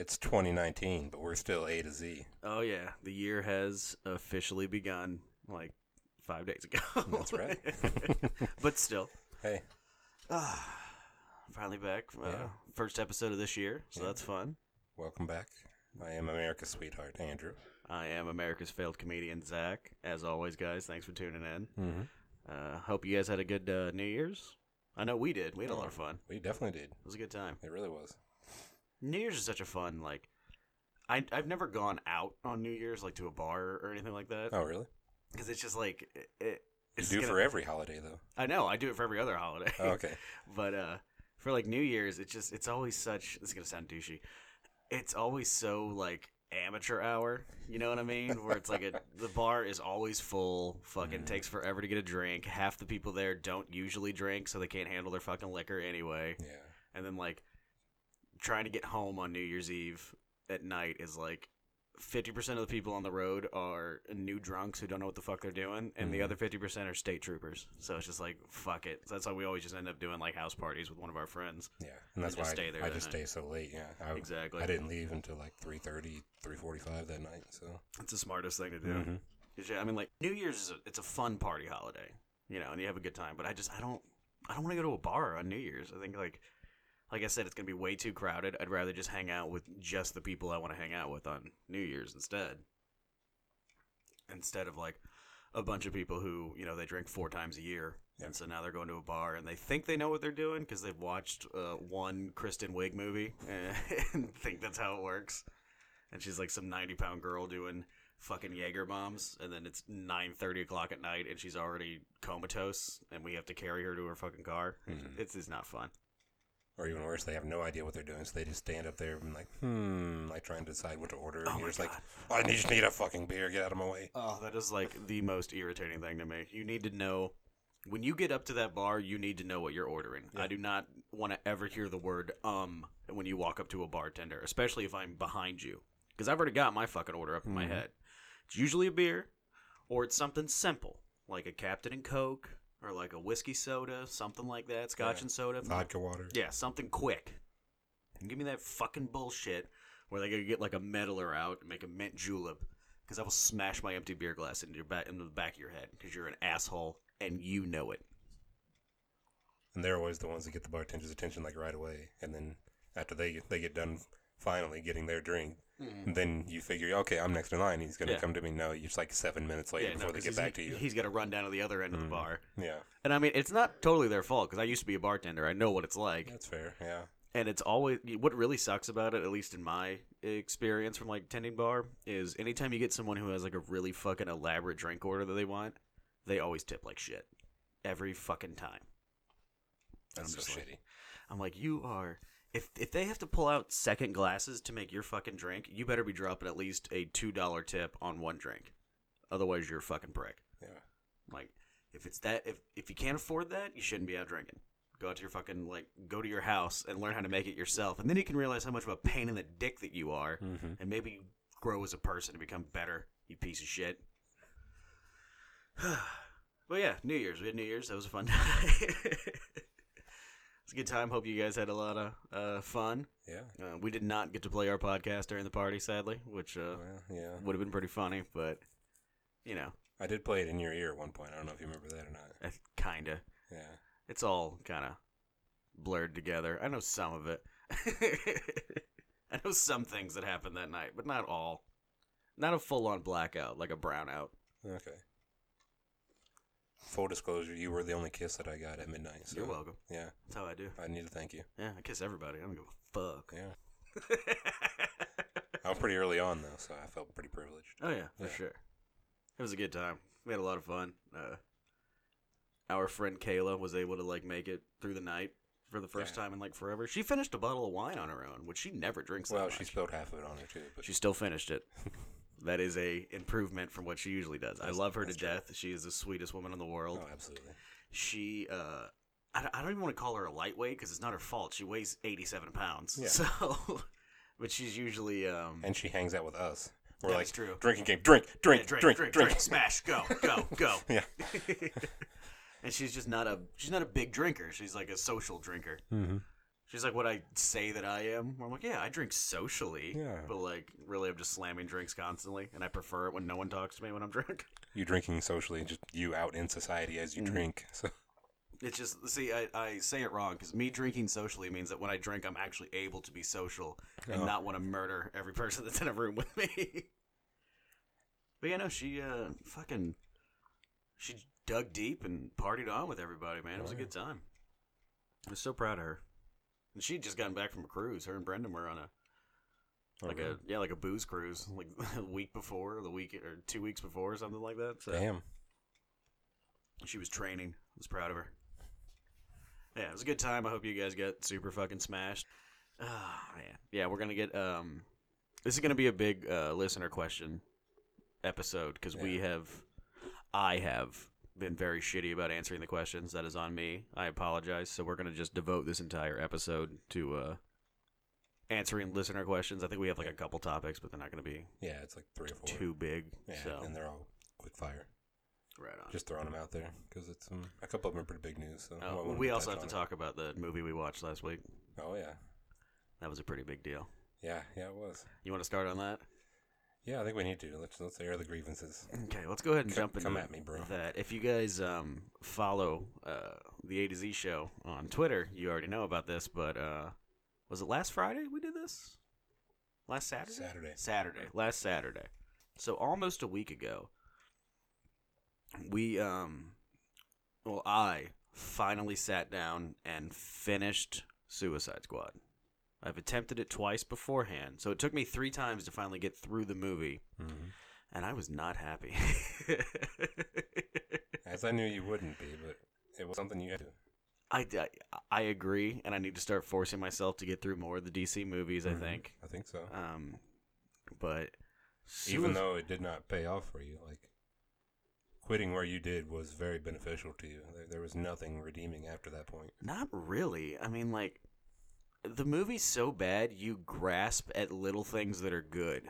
It's 2019, but we're still A to Z. Oh, yeah. The year has officially begun, like, 5 days ago. That's right. But still. Hey. Finally back. Yeah. First episode of this year, so that's fun. Welcome back. I am America's sweetheart, Andrew. I am America's failed comedian, Zach. As always, guys, thanks for tuning in. Mm-hmm. Hope you guys had a good New Year's. I know we did. We had a lot of fun. We definitely did. It was a good time. It really was. New Year's is such a fun, like, I've never gone out on New Year's, like, to a bar or anything like that. Oh, really? Because it's just, like, it's you do it for every holiday, though. I know. I do it for every other holiday. Oh, okay. But for, like, New Year's, it's always such, this is going to sound douchey, it's always so, like, amateur hour, you know what I mean? Where it's like the bar is always full, fucking takes forever to get a drink. Half the people there don't usually drink, so they can't handle their fucking liquor anyway. Yeah. And then, like, trying to get home on New Year's Eve at night is like 50% of the people on the road are new drunks who don't know what the fuck they're doing, and the other 50% are state troopers. So it's just like, fuck it. So that's why we always just end up doing like house parties with one of our friends. Yeah, and that's why I just stay so late. Yeah, exactly. I didn't leave until like 3:30, 3:45 that night. So it's the smartest thing to do. Mm-hmm. I mean, like New Year's it's a fun party holiday, you know, and you have a good time. But I don't want to go to a bar on New Year's. I think Like I said, it's going to be way too crowded. I'd rather just hang out with just the people I want to hang out with on New Year's instead of, like, a bunch of people who, you know, they drink 4 times a year. Yep. And so now they're going to a bar, and they think they know what they're doing because they've watched one Kristen Wiig movie and think that's how it works. And she's, like, some 90-pound girl doing fucking Jaeger bombs, and then it's 9:30 at night, and she's already comatose, and we have to carry her to her fucking car. Mm-hmm. It's not fun. Or even worse, they have no idea what they're doing, so they just stand up there and like, like trying to decide what to order. Oh, and you're just God. Like, I just need a fucking beer. Get out of my way. Oh, that is like the most irritating thing to me. You need to know when you get up to that bar, you need to know what you're ordering. Yeah. I do not want to ever hear the word when you walk up to a bartender, especially if I'm behind you, because I've already got my fucking order up in my head. It's usually a beer, or it's something simple like a Captain and Coke. Or like a whiskey soda, something like that, scotch and soda. Vodka water. Yeah, something quick. And give me that fucking bullshit where they go get like a meddler out and make a mint julep, because I will smash my empty beer glass into the back of your head because you're an asshole and you know it. And they're always the ones that get the bartender's attention like right away. And then after they get done finally getting their drink, and then you figure, okay, I'm next in line. He's going to come to me. No, it's like 7 minutes later before they get back to you. He's got to run down to the other end of the bar. Yeah. And I mean, it's not totally their fault because I used to be a bartender. I know what it's like. That's fair, yeah. And it's always – what really sucks about it, at least in my experience from like tending bar, is anytime you get someone who has like a really fucking elaborate drink order that they want, they always tip like shit every fucking time. That's so shitty. I'm like, you are – If they have to pull out second glasses to make your fucking drink, you better be dropping at least a $2 tip on one drink. Otherwise, you're a fucking prick. Yeah. Like, if it's that, if you can't afford that, you shouldn't be out drinking. Go out to your fucking, like, go to your house and learn how to make it yourself. And then you can realize how much of a pain in the dick that you are. Mm-hmm. And maybe grow as a person and become better, you piece of shit. Well, yeah, New Year's. We had New Year's. That was a fun time. It's a good time. Hope you guys had a lot of fun. Yeah. We did not get to play our podcast during the party, sadly, which would have been pretty funny, but, you know. I did play it in your ear at one point. I don't know if you remember that or not. Kind of. Yeah. It's all kind of blurred together. I know some of it. I know some things that happened that night, but not all. Not a full-on blackout, like a brownout. Okay. Full disclosure, you were the only kiss that I got at midnight. So, you're welcome. Yeah. That's how I do. I need to thank you. Yeah, I kiss everybody. I don't give a fuck. Yeah. I was pretty early on, though, so I felt pretty privileged. Oh, yeah, for sure. It was a good time. We had a lot of fun. Our friend Kayla was able to, like, make it through the night for the first time in, like, forever. She finished a bottle of wine on her own, which she never drinks that much. She spilled half of it on her, too. But she still finished it. That is a improvement from what she usually does. I love her to death. She is the sweetest woman in the world. Oh, absolutely. She, I don't even want to call her a lightweight because it's not her fault. She weighs 87 pounds. Yeah. So, but she's usually. And she hangs out with us. We're like true. Drinking game. Drink. Smash. Go. Yeah. And she's just not a big drinker. She's like a social drinker. Mm-hmm. She's like, what I say that I am. I'm like, yeah, I drink socially. Yeah. But, like, really, I'm just slamming drinks constantly, and I prefer it when no one talks to me when I'm drunk. You drinking socially, just you out in society as you drink. So it's just, see, I say it wrong, because me drinking socially means that when I drink, I'm actually able to be social and not want to murder every person that's in a room with me. But, yeah, no, she fucking... She dug deep and partied on with everybody, man. It was a good time. I was so proud of her. And she'd just gotten back from a cruise. Her and Brendan were on a booze cruise, like a week before, the week or 2 weeks before, or something like that. So. Damn. She was training. I was proud of her. Yeah, it was a good time. I hope you guys got super fucking smashed. Oh, man. Yeah, we're gonna get. This is gonna be a big listener question episode because I have been very shitty about answering the questions. That is on me. I apologize. So we're going to just devote this entire episode to answering listener questions. I think we have like a couple topics, but they're not going to be it's like 3 or 4 too big. Yeah, so. And they're all quick fire. Right on. Just throwing them out there because it's a couple of them are pretty big news. So we also have to talk about the movie we watched last week. Oh yeah, that was a pretty big deal. Yeah, it was. You want to start on that? Yeah, I think we need to. Let's air the grievances. Okay, let's go ahead and jump into that. Come at me, bro. If you guys follow the A to Z show on Twitter, you already know about this, but was it last Friday we did this? Last Saturday? Saturday. Last Saturday. So almost a week ago, we, I finally sat down and finished Suicide Squad. I've attempted it twice beforehand, so it took me 3 times to finally get through the movie, and I was not happy. As I knew you wouldn't be, but it was something you had to do. I agree, and I need to start forcing myself to get through more of the DC movies, I think. I think so. But even though it did not pay off for you, like quitting where you did was very beneficial to you. There was nothing redeeming after that point. Not really. I mean, like... The movie's so bad, you grasp at little things that are good.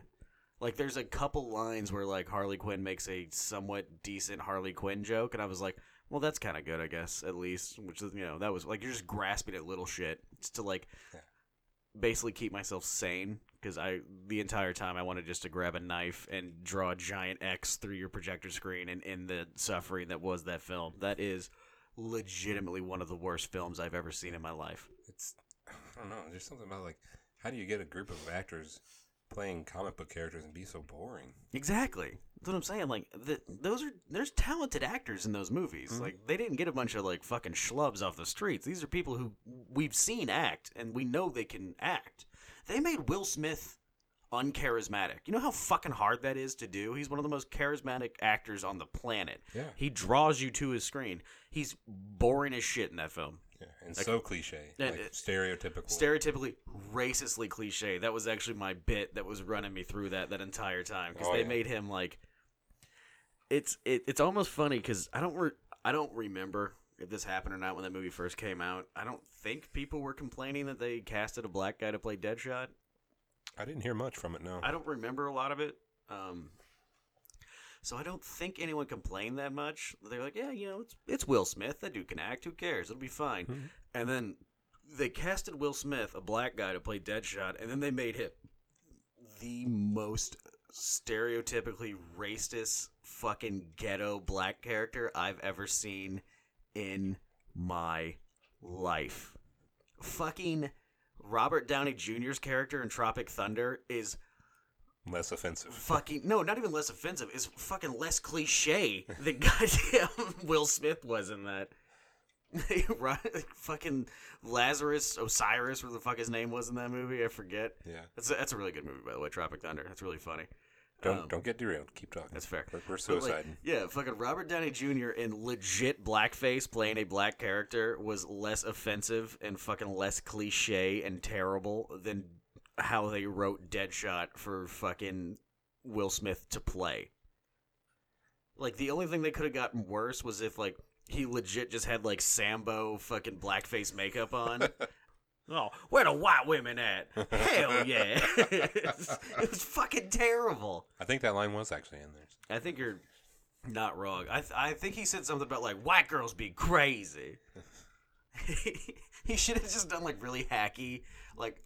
Like, there's a couple lines where, like, Harley Quinn makes a somewhat decent Harley Quinn joke, and I was like, well, that's kind of good, I guess, at least. Which, you know, that was, like, you're just grasping at little shit just to, like, basically keep myself sane. Because the entire time, I wanted just to grab a knife and draw a giant X through your projector screen and end the suffering that was that film. That is legitimately one of the worst films I've ever seen in my life. I don't know. There's something about, like, how do you get a group of actors playing comic book characters and be so boring? Exactly. That's what I'm saying. Like, there's talented actors in those movies. Mm-hmm. Like, they didn't get a bunch of, like, fucking schlubs off the streets. These are people who we've seen act, and we know they can act. They made Will Smith uncharismatic. You know how fucking hard that is to do? He's one of the most charismatic actors on the planet. Yeah. He draws you to his screen. He's boring as shit in that film. Yeah, and like, so cliche, like stereotypically, racistly cliche. That was actually my bit that was running me through that entire time because they made him like. It's almost funny because I don't remember if this happened or not when that movie first came out. I don't think people were complaining that they casted a black guy to play Deadshot. I didn't hear much from it. No, I don't remember a lot of it. So I don't think anyone complained that much. They're like, yeah, you know, it's Will Smith. That dude can act. Who cares? It'll be fine. Mm-hmm. And then they casted Will Smith, a black guy, to play Deadshot, and then they made him the most stereotypically racist fucking ghetto black character I've ever seen in my life. Fucking Robert Downey Jr.'s character in Tropic Thunder is... less offensive. Fucking no, not even less offensive. It's fucking less cliche than goddamn Will Smith was in that. Right? Like fucking Lazarus Osiris, whatever the fuck his name was in that movie, I forget. Yeah, that's a really good movie, by the way. Tropic Thunder. That's really funny. Don't get derailed. Keep talking. That's fair. We're suiciding. Like, yeah, fucking Robert Downey Jr. in legit blackface playing a black character was less offensive and fucking less cliche and terrible than how they wrote Deadshot for fucking Will Smith to play. Like, the only thing they could have gotten worse was if, like, he legit just had, like, Sambo fucking blackface makeup on. Oh, where the white women at? Hell yeah. It was fucking terrible. I think that line was actually in there. I think you're not wrong. I think he said something about, like, white girls be crazy. He should have just done like really hacky, like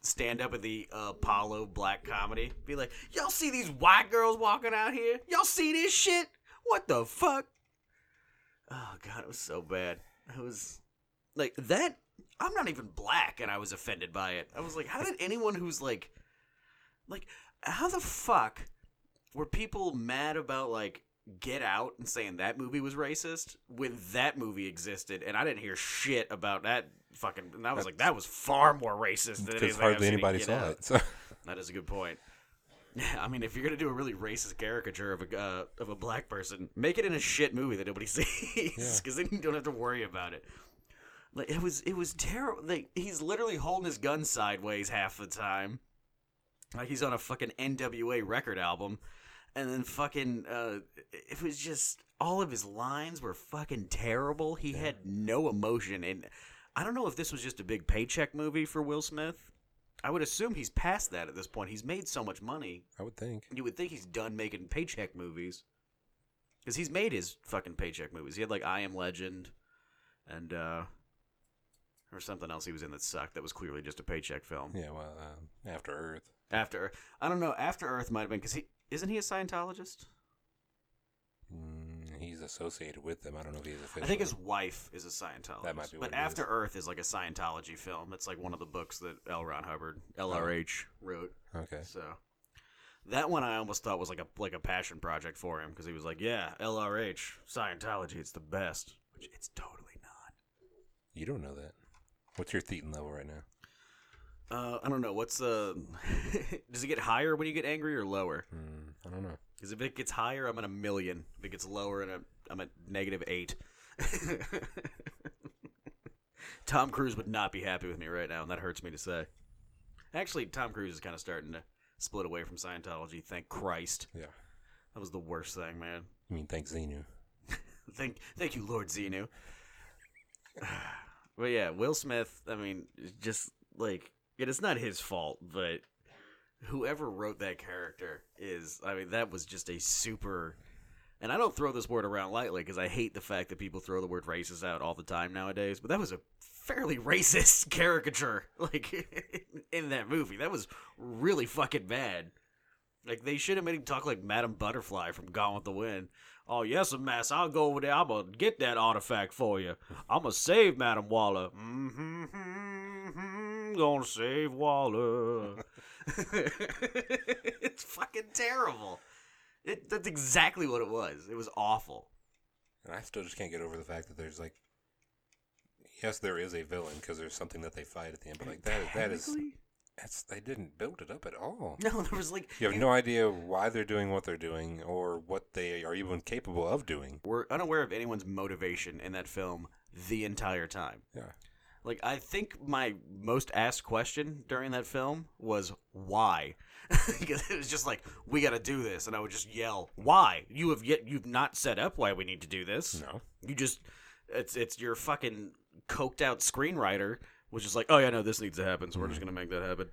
stand up at the Apollo black comedy. Be like, y'all see these white girls walking out here? Y'all see this shit? What the fuck? Oh God, it was so bad. It was like that. I'm not even black, and I was offended by it. I was like, how did anyone who's like, how the fuck were people mad about like Get Out and saying that movie was racist when that movie existed, and I didn't hear shit about that fucking. And I was like, that was far more racist than anything I've seen. Because hardly anybody saw it. So. That is a good point. Yeah, I mean, if you're gonna do a really racist caricature of a black person, make it in a shit movie that nobody sees, because then you don't have to worry about it. Like it was terrible. Like he's literally holding his gun sideways half the time, like he's on a fucking NWA record album. And then fucking, it was just, all of his lines were fucking terrible. He had no emotion. And I don't know if this was just a big paycheck movie for Will Smith. I would assume he's past that at this point. He's made so much money. I would think. You would think he's done making paycheck movies. Because he's made his fucking paycheck movies. He had like I Am Legend and, or something else he was in that sucked that was clearly just a paycheck film. Yeah, well, After Earth. I don't know. After Earth might have been, because he... Isn't he a Scientologist? He's associated with them. I don't know if he's official. I think his wife is a Scientologist. That might be what it is. But After Earth is like a Scientology film. It's like one of the books that L. Ron Hubbard, LRH, wrote. Okay. So that one I almost thought was like a passion project for him because he was like, yeah, LRH, Scientology, it's the best. Which it's totally not. You don't know that. What's your thetan level right now? I don't know. What's does it get higher when you get angry or lower? I don't know. Because if it gets higher, I'm at 1,000,000. If it gets lower, I'm at -8. Tom Cruise would not be happy with me right now, and that hurts me to say. Actually, Tom Cruise is kind of starting to split away from Scientology. Thank Christ. Yeah. That was the worst thing, man. You mean thank Xenu? Thank you, Lord Xenu. But yeah, Will Smith, I mean, just like... It's not his fault, but whoever wrote that character is, I mean, that was just a super, and I don't throw this word around lightly because I hate the fact that people throw the word racist out all the time nowadays, but that was a fairly racist caricature, like, in that movie. That was really fucking bad. Like, they should have made him talk like Madame Butterfly from Gone with the Wind. Oh, yes, Mass, I'll go over there. I'm going to get that artifact for you. I'm going to save Madame Waller. Gonna save Waller. It's fucking terrible. That's exactly what it was. It was awful. And I still just can't get over the fact that there's like, yes, there is a villain because there's something that they fight at the end, but like that is they didn't build it up at all. No, there was like you have no idea why they're doing what they're doing or what they are even capable of doing. We're unaware of anyone's motivation in that film the entire time. Yeah. Like, I think my most asked question during that film was, why? Because it was just like, we got to do this. And I would just yell, why? You've not set up why we need to do this. No. You just, it's your fucking coked out screenwriter was just like, oh, yeah, no, this needs to happen. So we're just going to make that happen.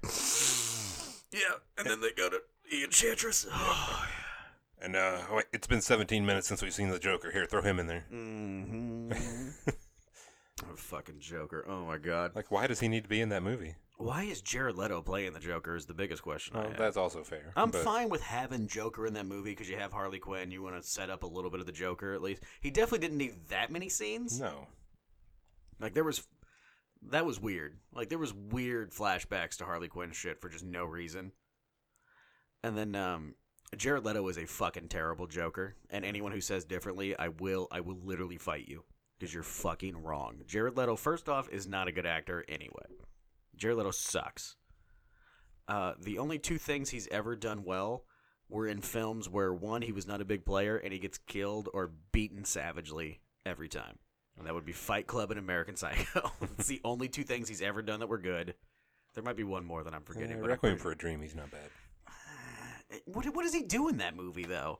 Yeah. And then they go to the Enchantress. Oh, yeah. And it's been 17 minutes since we've seen the Joker. Here, throw him in there. Mm-hmm. Oh, fucking Joker. Oh, my God. Like, why does he need to be in that movie? Why is Jared Leto playing the Joker is the biggest question I have. That's also fair. I'm fine with having Joker in that movie because you have Harley Quinn. You want to set up a little bit of the Joker, at least. He definitely didn't need that many scenes. No. Like, that was weird. Like, there was weird flashbacks to Harley Quinn shit for just no reason. And then, Jared Leto is a fucking terrible Joker. And anyone who says differently, I will literally fight you. Because you're fucking wrong. Jared Leto, first off, is not a good actor anyway. Jared Leto sucks. The only two things he's ever done well were in films where, one, he was not a big player, and he gets killed or beaten savagely every time. And that would be Fight Club and American Psycho. It's the only two things he's ever done that were good. There might be one more that I'm forgetting. Requiem for a Dream, he's not bad. What does he do in that movie, though?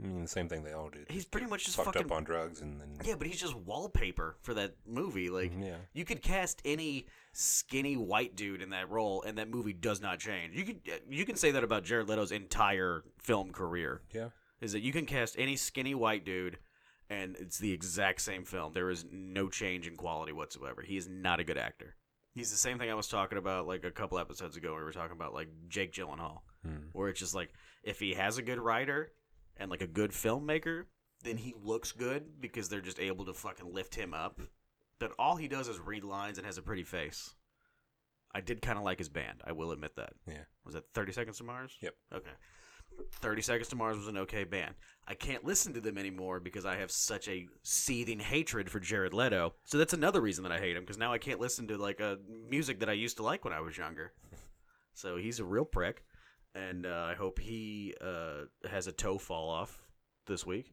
I mean, the same thing they all do. He's pretty much just fucked up on drugs and then... Yeah, but he's just wallpaper for that movie. Like, you could cast any skinny white dude in that role, and that movie does not change. You can say that about Jared Leto's entire film career. Yeah, is that you can cast any skinny white dude, and it's the exact same film. There is no change in quality whatsoever. He is not a good actor. He's the same thing I was talking about like a couple episodes ago. We were talking about like Jake Gyllenhaal, where it's just like if he has a good writer and like a good filmmaker, then he looks good because they're just able to fucking lift him up. But all he does is read lines and has a pretty face. I did kind of like his band. I will admit that. Yeah. Was that 30 Seconds to Mars? Yep. Okay. 30 Seconds to Mars was an okay band. I can't listen to them anymore because I have such a seething hatred for Jared Leto. So that's another reason that I hate him, because now I can't listen to like music that I used to like when I was younger. So he's a real prick. And I hope he has a toe fall off this week.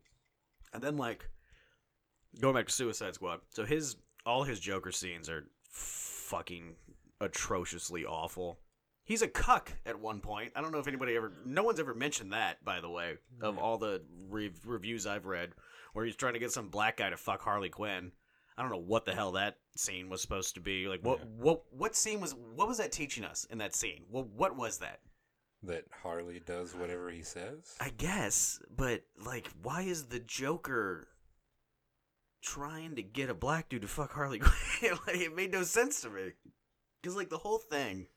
And then like going back to Suicide Squad. So all his Joker scenes are fucking atrociously awful. He's a cuck at one point. I don't know if anybody ever... No one's ever mentioned that, by the way, of all the reviews I've read, where he's trying to get some black guy to fuck Harley Quinn. I don't know what the hell that scene was supposed to be. Like, what scene was... What was that teaching us in that scene? What was that? That Harley does whatever he says? I guess, but, like, why is the Joker trying to get a black dude to fuck Harley Quinn? Like, it made no sense to me. Because, like, the whole thing...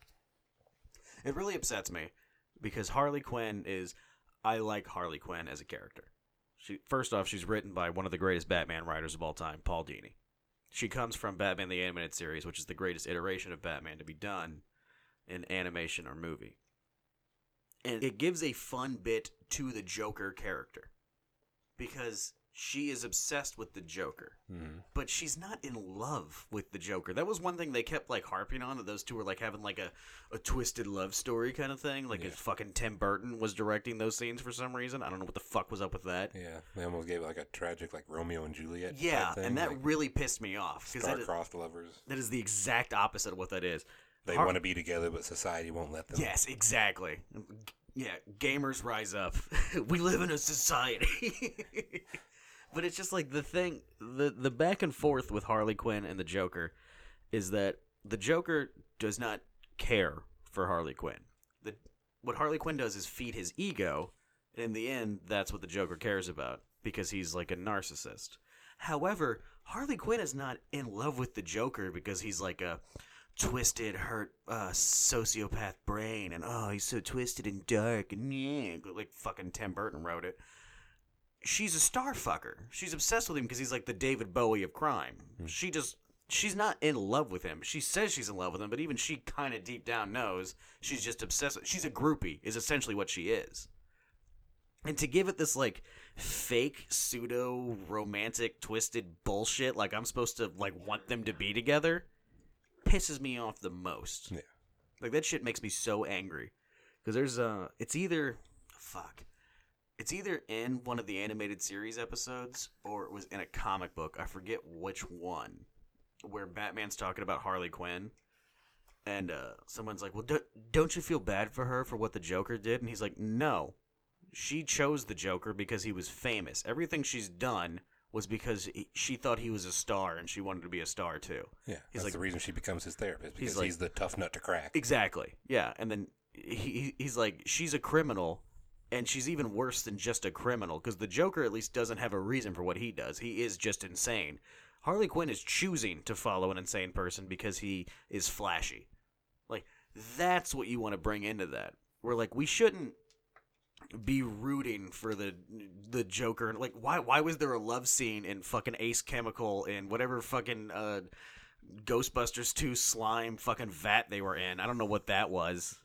It really upsets me because Harley Quinn is – I like Harley Quinn as a character. First off, she's written by one of the greatest Batman writers of all time, Paul Dini. She comes from Batman the Animated Series, which is the greatest iteration of Batman to be done in animation or movie. And it gives a fun bit to the Joker character because she is obsessed with the Joker. But she's not in love with the Joker. That was one thing they kept like harping on, that those two were like having like a twisted love story kind of thing. Like if fucking Tim Burton was directing those scenes for some reason. I don't know what the fuck was up with that. Yeah. They almost gave it like a tragic like Romeo and Juliet. Yeah, and that like, really pissed me off. Star-crossed lovers. That is the exact opposite of what that is. They want to be together, but society won't let them. Yes, exactly. Yeah, gamers rise up. We live in a society. But it's just like the thing, the back and forth with Harley Quinn and the Joker is that the Joker does not care for Harley Quinn. What Harley Quinn does is feed his ego, and in the end, that's what the Joker cares about, because he's like a narcissist. However, Harley Quinn is not in love with the Joker because he's like a twisted, hurt, sociopath brain, and oh, he's so twisted and dark, and yeah, like fucking Tim Burton wrote it. She's a star fucker. She's obsessed with him because he's like the David Bowie of crime. She's not in love with him. She says she's in love with him, but even she kind of deep down knows she's just obsessed. She's a groupie is essentially what she is. And to give it this like fake pseudo romantic twisted bullshit, like I'm supposed to like want them to be together, pisses me off the most. Yeah. Like that shit makes me so angry because there's It's either in one of the animated series episodes or it was in a comic book. I forget which one, where Batman's talking about Harley Quinn. And someone's like, well, don't you feel bad for her for what the Joker did? And he's like, no, she chose the Joker because he was famous. Everything she's done was because she thought he was a star and she wanted to be a star too. Yeah, that's like, the reason she becomes his therapist, because he's the tough nut to crack. Exactly, yeah. And then he's like, she's a criminal. And she's even worse than just a criminal, because the Joker at least doesn't have a reason for what he does. He is just insane. Harley Quinn is choosing to follow an insane person because he is flashy. Like, that's what you want to bring into that. We're like, we shouldn't be rooting for the Joker. Like, why was there a love scene in fucking Ace Chemical and whatever fucking Ghostbusters 2 slime fucking vat they were in? I don't know what that was.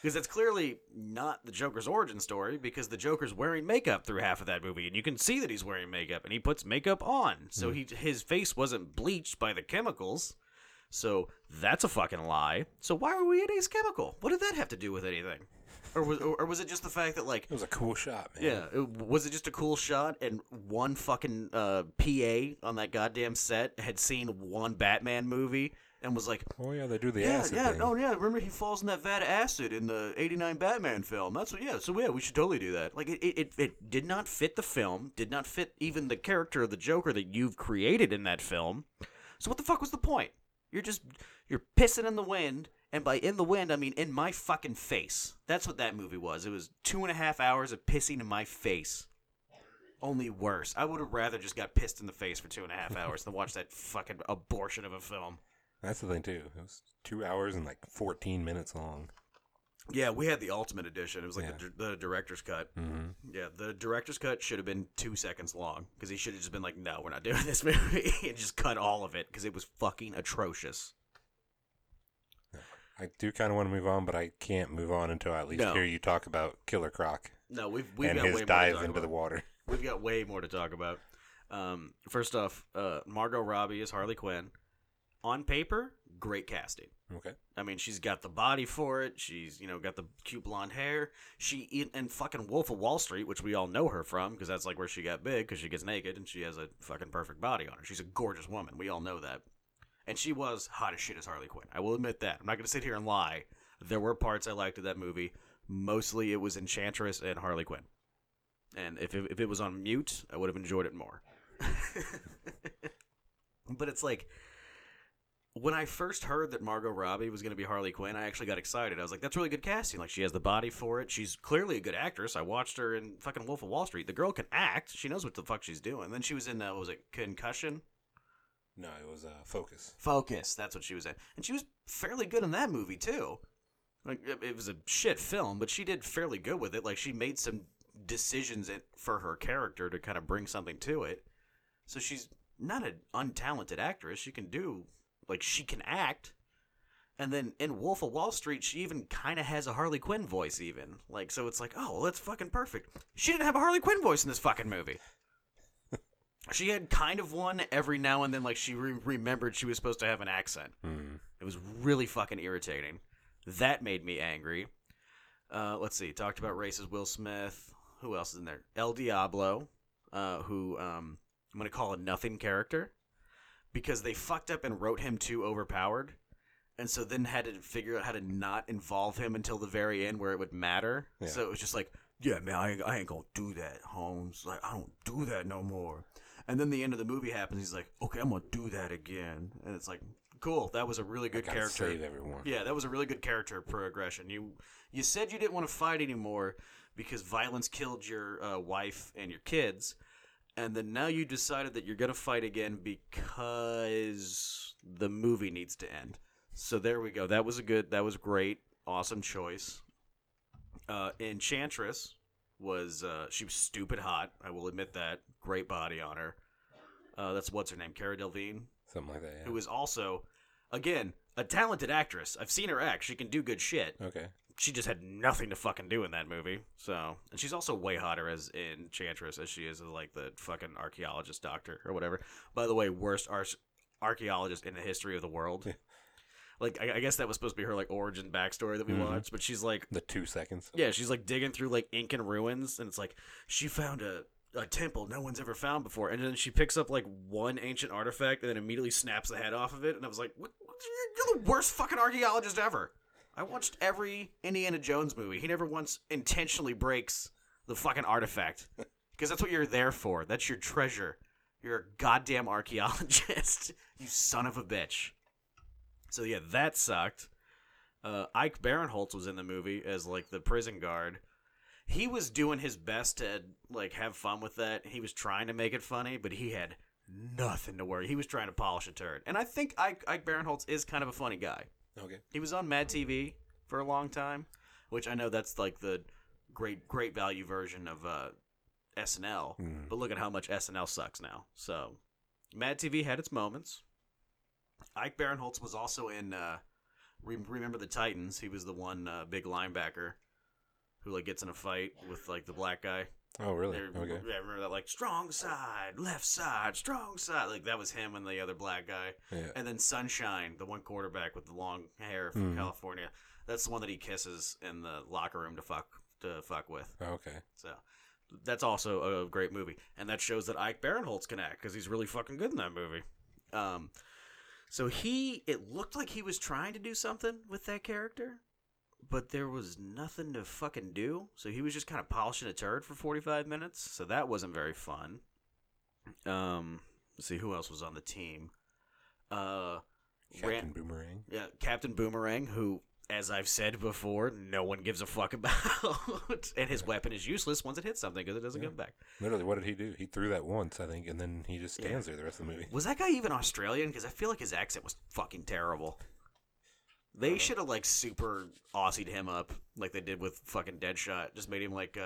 Because that's clearly not the Joker's origin story, because the Joker's wearing makeup through half of that movie, and you can see that he's wearing makeup, and he puts makeup on. So his face wasn't bleached by the chemicals, so that's a fucking lie. So why were we at Ace Chemical? What did that have to do with anything? Or was it just the fact that, like... It was a cool shot, man. Yeah, was it just a cool shot, and one fucking PA on that goddamn set had seen one Batman movie... And was like, oh yeah, they do the acid thing. Oh yeah, remember he falls in that vat of acid in the '89 Batman film. That's what, yeah. So yeah, we should totally do that. Like it did not fit the film, did not fit even the character of the Joker that you've created in that film. So what the fuck was the point? You're pissing in the wind, and by in the wind I mean in my fucking face. That's what that movie was. It was 2.5 hours of pissing in my face. only worse. I would have rather just got pissed in the face for 2.5 hours than watch that fucking abortion of a film. That's the thing, too. It was 2 hours and like 14 minutes long. Yeah, we had the ultimate edition. It was like the director's cut. Mm-hmm. Yeah, the director's cut should have been 2 seconds long because he should have just been like, no, we're not doing this movie. And just cut all of it because it was fucking atrocious. I do kind of want to move on, but I can't move on until I at least hear you talk about Killer Croc. No, we've got way more to talk about. And his dive into the water. We've got way more to talk about. First off, Margot Robbie is Harley Quinn. On paper, great casting. Okay. I mean, she's got the body for it. She's, you know, got the cute blonde hair. She and fucking Wolf of Wall Street, which we all know her from, because that's like where she got big, because she gets naked and she has a fucking perfect body on her. She's a gorgeous woman. We all know that. And she was hot as shit as Harley Quinn. I will admit that. I'm not going to sit here and lie. There were parts I liked of that movie. Mostly it was Enchantress and Harley Quinn. And if it was on mute, I would have enjoyed it more. But it's like... When I first heard that Margot Robbie was going to be Harley Quinn, I actually got excited. I was like, that's really good casting. Like, she has the body for it. She's clearly a good actress. I watched her in fucking Wolf of Wall Street. The girl can act. She knows what the fuck she's doing. And then she was in, what was it, Concussion? No, it was Focus. Focus. That's what she was in. And she was fairly good in that movie, too. Like, it was a shit film, but she did fairly good with it. Like, she made some decisions for her character to kind of bring something to it. So she's not an untalented actress. She can do... Like, she can act. And then in Wolf of Wall Street, she even kind of has a Harley Quinn voice even. Like, so it's like, oh, well, that's fucking perfect. She didn't have a Harley Quinn voice in this fucking movie. She had kind of one every now and then. Like, she remembered she was supposed to have an accent. Mm. It was really fucking irritating. That made me angry. Let's see. Talked about races. Will Smith. Who else is in there? El Diablo, who I'm going to call a nothing character. Because they fucked up and wrote him too overpowered, and so then had to figure out how to not involve him until the very end where it would matter. Yeah. So it was just like, yeah, man, I ain't gonna do that, Holmes. Like, I don't do that no more. And then the end of the movie happens. He's like, okay, I'm gonna do that again. And it's like, cool. That was a really good character. Save everyone. Yeah, that was a really good character progression. You said you didn't want to fight anymore because violence killed your wife and your kids. And then now you decided that you're going to fight again because the movie needs to end. So there we go. That was great. Awesome choice. Enchantress was, she was stupid hot. I will admit that. Great body on her. That's what's her name? Cara Delevingne? Something like that, yeah. Who is also, again, a talented actress. I've seen her act. She can do good shit. Okay. She just had nothing to fucking do in that movie. So, and she's also way hotter as Enchantress as she is as like the fucking archaeologist doctor or whatever. By the way, worst archaeologist in the history of the world. Yeah. Like, I guess that was supposed to be her like origin backstory that we watched, but she's like the 2 seconds. Yeah, she's like digging through like Incan ruins, and it's like she found a temple no one's ever found before, and then she picks up like one ancient artifact and then immediately snaps the head off of it. And I was like, what? You're the worst fucking archaeologist ever. I watched every Indiana Jones movie. He never once intentionally breaks the fucking artifact. Because that's what you're there for. That's your treasure. You're a goddamn archaeologist. You son of a bitch. So yeah, that sucked. Ike Barinholtz was in the movie as like the prison guard. He was doing his best to like have fun with that. He was trying to make it funny, but he had nothing to worry. He was trying to polish a turd. And I think Ike Barinholtz is kind of a funny guy. Okay. He was on Mad TV for a long time, which I know that's like the great value version of SNL. Mm. But look at how much SNL sucks now. So Mad TV had its moments. Ike Barinholtz was also in Remember the Titans. He was the one big linebacker who like gets in a fight with like the black guy. Oh, really? Okay. I remember that, like, strong side, left side, strong side. Like, that was him and the other black guy. Yeah. And then Sunshine, the one quarterback with the long hair from California. That's the one that he kisses in the locker room to fuck with. Okay. So, that's also a great movie. And that shows that Ike Barinholtz can act, because he's really fucking good in that movie. So it looked like he was trying to do something with that character. But there was nothing to fucking do, so he was just kind of polishing a turd for 45 minutes, so that wasn't very fun. Let's see, who else was on the team? Captain Boomerang. Yeah, Captain Boomerang, who as I've said before, no one gives a fuck about. And his weapon is useless once it hits something because it doesn't come back. Literally, what did he do? He threw that once, I think, and then he just stands there the rest of the movie. Was that guy even Australian? Because I feel like his accent was fucking terrible. They should have, like, super Aussied him up like they did with fucking Deadshot. Just made him, like,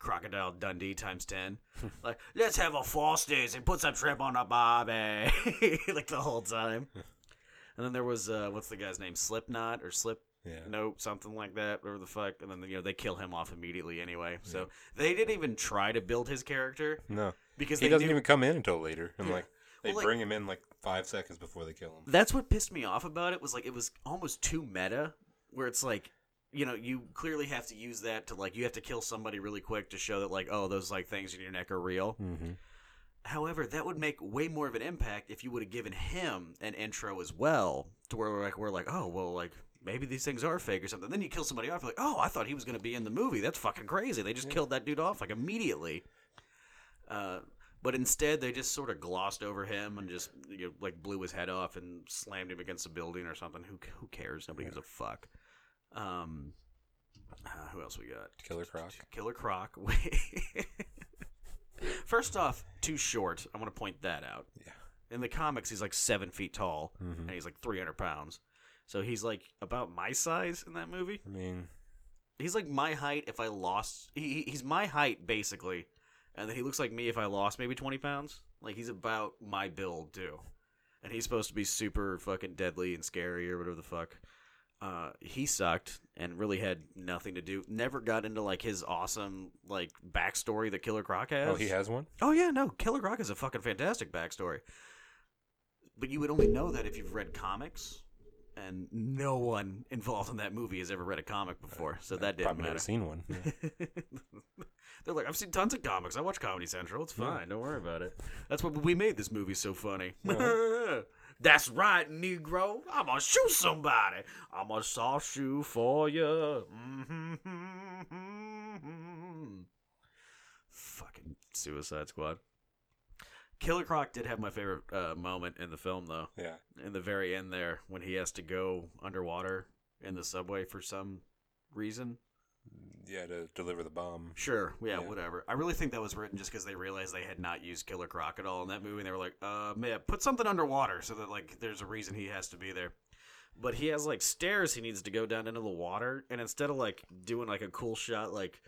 Crocodile Dundee times 10. Like, let's have a Foster's and put some shrimp on a barbie. Like, the whole time. And then there was, what's the guy's name? Slipknot or Slip? Yeah. Nope, something like that, whatever the fuck. And then, you know, they kill him off immediately anyway. So they didn't even try to build his character. No. Because he doesn't even come in until later. I'm like... They bring him in, like, 5 seconds before they kill him. That's what pissed me off about it, was, like, it was almost too meta, where it's, like, you know, you clearly have to use that to, like, you have to kill somebody really quick to show that, like, oh, those, like, things in your neck are real. Mm-hmm. However, that would make way more of an impact if you would have given him an intro as well, to where we're like, oh, well, like, maybe these things are fake or something. Then you kill somebody off, you're like, oh, I thought he was going to be in the movie. That's fucking crazy. They just killed that dude off, like, immediately. But instead, they just sort of glossed over him and just, you know, like, blew his head off and slammed him against a building or something. Who cares? Nobody gives a fuck. Who else we got? Killer Croc. Killer Croc. First off, too short. I want to point that out. Yeah. In the comics, he's like 7 feet tall, and he's like 300 pounds. So he's like about my size in that movie. I mean, he's like my height if I lost. He's my height, basically. And then he looks like me if I lost maybe 20 pounds. Like, he's about my build, too. And he's supposed to be super fucking deadly and scary or whatever the fuck. He sucked and really had nothing to do. Never got into, like, his awesome, like, backstory that Killer Croc has. Oh, he has one? Oh, yeah, no. Killer Croc has a fucking fantastic backstory. But you would only know that if you've read comics. And no one involved in that movie has ever read a comic before. So that didn't probably matter. I've seen one. Yeah. They're like, I've seen tons of comics. I watch Comedy Central. It's fine. Don't worry about it. That's what we made this movie so funny. Yeah. That's right, Negro. I'm going to shoot somebody. I'm going to soft shoe for you. Mm-hmm. Fucking Suicide Squad. Killer Croc did have my favorite moment in the film, though. Yeah. In the very end there, when he has to go underwater in the subway for some reason. Yeah, to deliver the bomb. Sure. Yeah. Whatever. I really think that was written just because they realized they had not used Killer Croc at all in that movie. And they were like, man, put something underwater so that, like, there's a reason he has to be there. But he has, like, stairs he needs to go down into the water. And instead of, like, doing, like, a cool shot, like,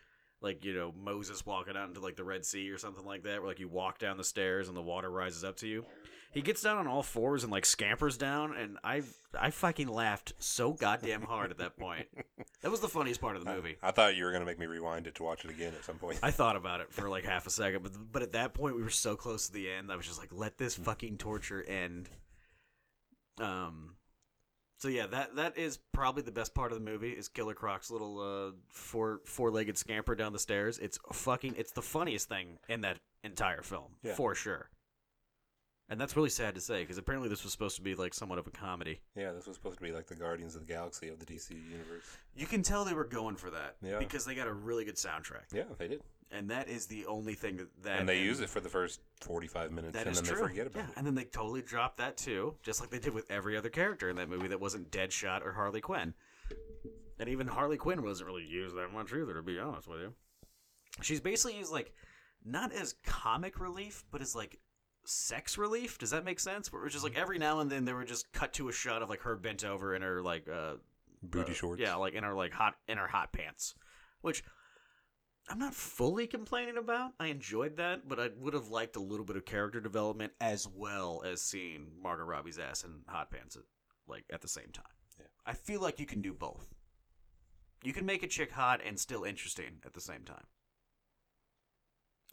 you know, Moses walking out into, like, the Red Sea or something like that, where, like, you walk down the stairs and the water rises up to you. He gets down on all fours and, like, scampers down, and I fucking laughed so goddamn hard at that point. That was the funniest part of the movie. I thought you were going to make me rewind it to watch it again at some point. I thought about it for, like, half a second, but at that point we were so close to the end, I was just like, let this fucking torture end. So yeah, that is probably the best part of the movie, is Killer Croc's little four-legged scamper down the stairs. It's the funniest thing in that entire film, for sure. And that's really sad to say, because apparently this was supposed to be, like, somewhat of a comedy. Yeah, this was supposed to be like the Guardians of the Galaxy of the DC universe. You can tell they were going for that, because they got a really good soundtrack. Yeah, they did. And that is the only thing that... And they use it for the first 45 minutes, and then they forget about it. And then they totally drop that, too, just like they did with every other character in that movie that wasn't Deadshot or Harley Quinn. And even Harley Quinn wasn't really used that much either, to be honest with you. She's basically used, like, not as comic relief, but as, like, sex relief. Does that make sense? Where it was just, like, every now and then they were just cut to a shot of, like, her bent over in her, like... booty shorts. Yeah, like, in her hot pants. Which... I'm not fully complaining about. I enjoyed that, but I would have liked a little bit of character development as well as seeing Margot Robbie's ass in hot pants at the same time. Yeah. I feel like you can do both. You can make a chick hot and still interesting at the same time.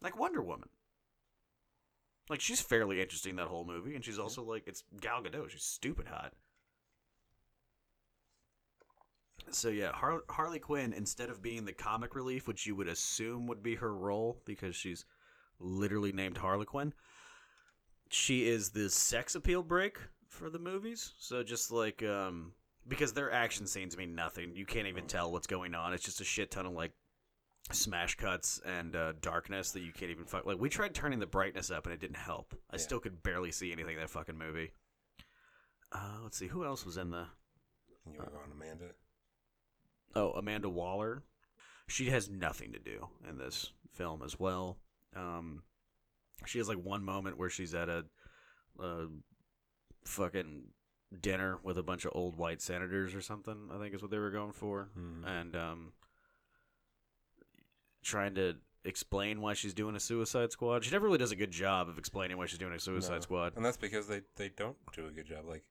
Like Wonder Woman. Like, she's fairly interesting that whole movie, and she's also like, it's Gal Gadot. She's stupid hot. So yeah, Harley Quinn, instead of being the comic relief, which you would assume would be her role because she's literally named Harley Quinn, she is the sex appeal break for the movies. So just like, because their action scenes mean nothing. You can't even tell what's going on. It's just a shit ton of, like, smash cuts and darkness that you can't even fuck. Like, we tried turning the brightness up and it didn't help. I still could barely see anything in that fucking movie. Let's see, who else was in the... You were on Amanda... Amanda Waller. She has nothing to do in this film as well. She has, like, one moment where she's at a fucking dinner with a bunch of old white senators or something, I think is what they were going for. Mm-hmm. And trying to explain why she's doing a Suicide Squad. She never really does a good job of explaining why she's doing a Suicide Squad. And that's because they don't do a good job. Like,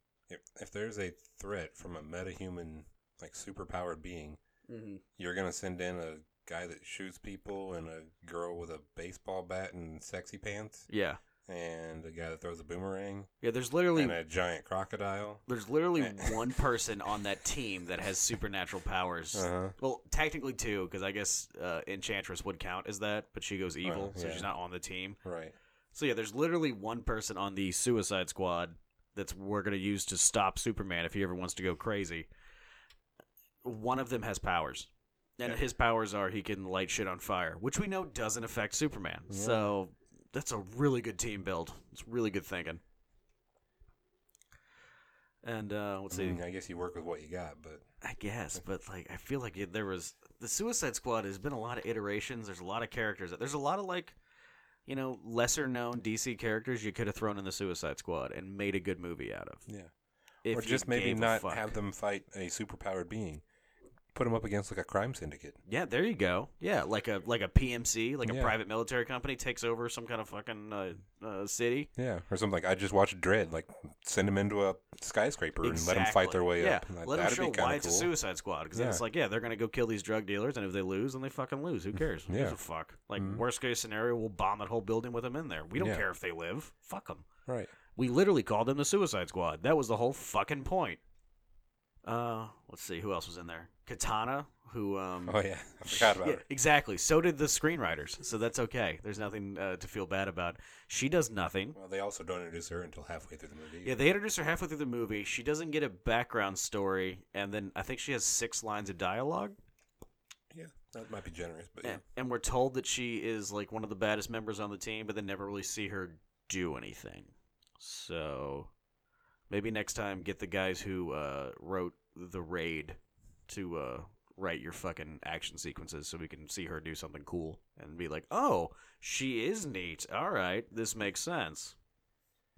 if there's a threat from a metahuman, like, superpowered being, mm-hmm. you're going to send in a guy that shoots people and a girl with a baseball bat and sexy pants. Yeah. And a guy that throws a boomerang. Yeah, there's literally... And a giant crocodile. There's literally one person on that team that has supernatural powers. Uh-huh. Well, technically two, because I guess Enchantress would count as that, but she goes evil, so she's not on the team. Right. So yeah, there's literally one person on the Suicide Squad that's we're going to use to stop Superman if he ever wants to go crazy. One of them has powers. And his powers are he can light shit on fire, which we know doesn't affect Superman. Yeah. So... That's a really good team build. It's really good thinking. And let's see. I guess you work with what you got, but I guess. But like, I feel like there was the Suicide Squad has been a lot of iterations. There's a lot of characters. There's a lot of like, you know, lesser known DC characters you could have thrown in the Suicide Squad and made a good movie out of. Yeah. Or just maybe not have them fight a superpowered being. Put them up against, like, a crime syndicate. Yeah, there you go. Yeah, like a PMC, like a private military company takes over some kind of fucking city. Yeah, or something like, I just watched Dredd, like, send them into a skyscraper and let them fight their way up. Like, let them show why it's a Suicide Squad, because then it's like, they're going to go kill these drug dealers, and if they lose, then they fucking lose. Who cares? Who gives a fuck? Like, worst case scenario, we'll bomb that whole building with them in there. We don't care if they live. Fuck them. Right. We literally called them the Suicide Squad. That was the whole fucking point. Let's see, who else was in there? Katana, who... I forgot about her. Exactly. So did the screenwriters, so that's okay. There's nothing to feel bad about. She does nothing. Well, they also don't introduce her until halfway through the movie. Yeah, they introduce her halfway through the movie. She doesn't get a background story, and then I think she has 6 lines of dialogue. Yeah, that might be generous, but yeah. And we're told that she is, like, one of the baddest members on the team, but they never really see her do anything. So... Maybe next time, get the guys who wrote The Raid to write your fucking action sequences so we can see her do something cool and be like, oh, she is neat. All right, this makes sense.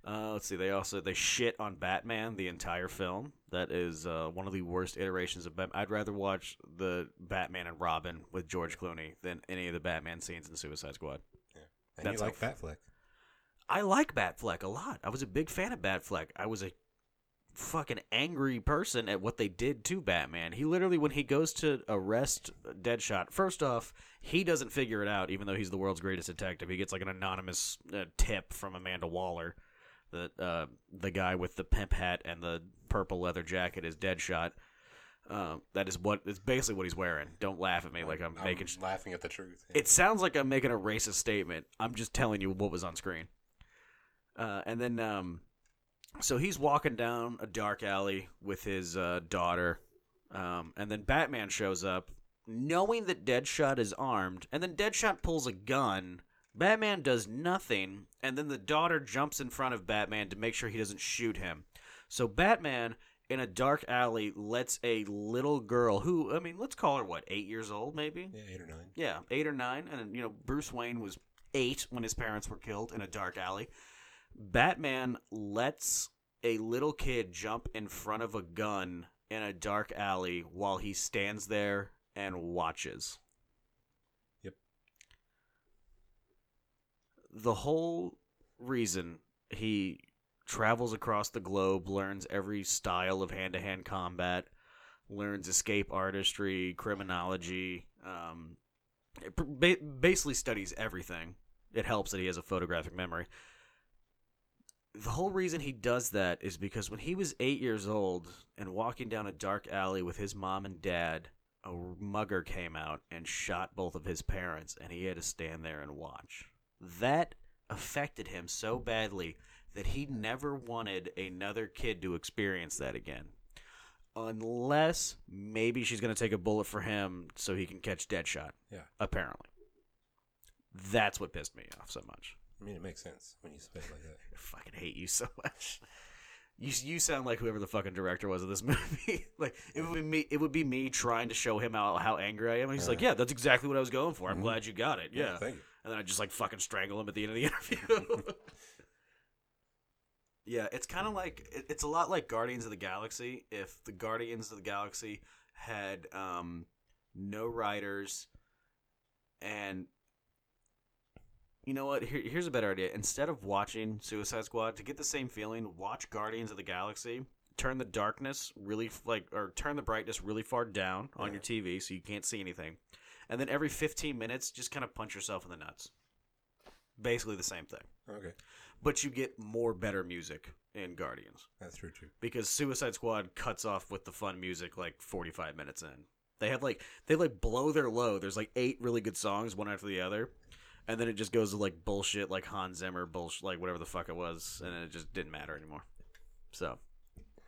Let's see. They shit on Batman the entire film. That is one of the worst iterations of Batman. I'd rather watch the Batman and Robin with George Clooney than any of the Batman scenes in Suicide Squad. Yeah. And that's you like Batfleck. I like Batfleck a lot. I was a big fan of Batfleck. I was a fucking angry person at what they did to Batman. He literally, when he goes to arrest Deadshot, first off, he doesn't figure it out, even though he's the world's greatest detective. He gets like an anonymous tip from Amanda Waller that the guy with the pimp hat and the purple leather jacket is Deadshot. That is what it's basically what he's wearing. Don't laugh at me like I'm making laughing at the truth. Yeah. It sounds like I'm making a racist statement. I'm just telling you what was on screen. And then so he's walking down a dark alley with his daughter, and then Batman shows up, knowing that Deadshot is armed, and then Deadshot pulls a gun. Batman does nothing, and then the daughter jumps in front of Batman to make sure he doesn't shoot him. So Batman, in a dark alley, lets a little girl who, I mean, let's call her, 8 years old, maybe? Yeah, 8 or 9. Yeah, 8 or 9, and, you know, Bruce Wayne was 8 when his parents were killed in a dark alley. Batman lets a little kid jump in front of a gun in a dark alley while he stands there and watches. Yep. The whole reason he travels across the globe, learns every style of hand-to-hand combat, learns escape artistry, criminology, basically studies everything. It helps that he has a photographic memory. The whole reason he does that is because when he was 8 years old and walking down a dark alley with his mom and dad, a mugger came out and shot both of his parents, and he had to stand there and watch. That affected him so badly that he never wanted another kid to experience that again. Unless maybe she's going to take a bullet for him so he can catch Deadshot. Yeah. Apparently. That's what pissed me off so much. I mean, it makes sense when you say it like that. I fucking hate you so much. You sound like whoever the fucking director was of this movie. Like, it would be me trying to show him how angry I am. And he's like, yeah, that's exactly what I was going for. I'm glad you got it. Yeah. Thank you. And then I just, like, fucking strangle him at the end of the interview. Yeah, it's kind of like, it's a lot like Guardians of the Galaxy. If the Guardians of the Galaxy had no writers and... You know what? Here's a better idea. Instead of watching Suicide Squad, to get the same feeling, watch Guardians of the Galaxy. Turn the darkness really, turn the brightness really far down on your TV so you can't see anything. And then every 15 minutes, just kind of punch yourself in the nuts. Basically the same thing. Okay. But you get more better music in Guardians. That's true, too. Because Suicide Squad cuts off with the fun music like 45 minutes in. They have they blow their load. There's like 8 really good songs, one after the other. And then it just goes to, like, bullshit, like Hans Zimmer, bullshit, like, whatever the fuck it was, and it just didn't matter anymore. So,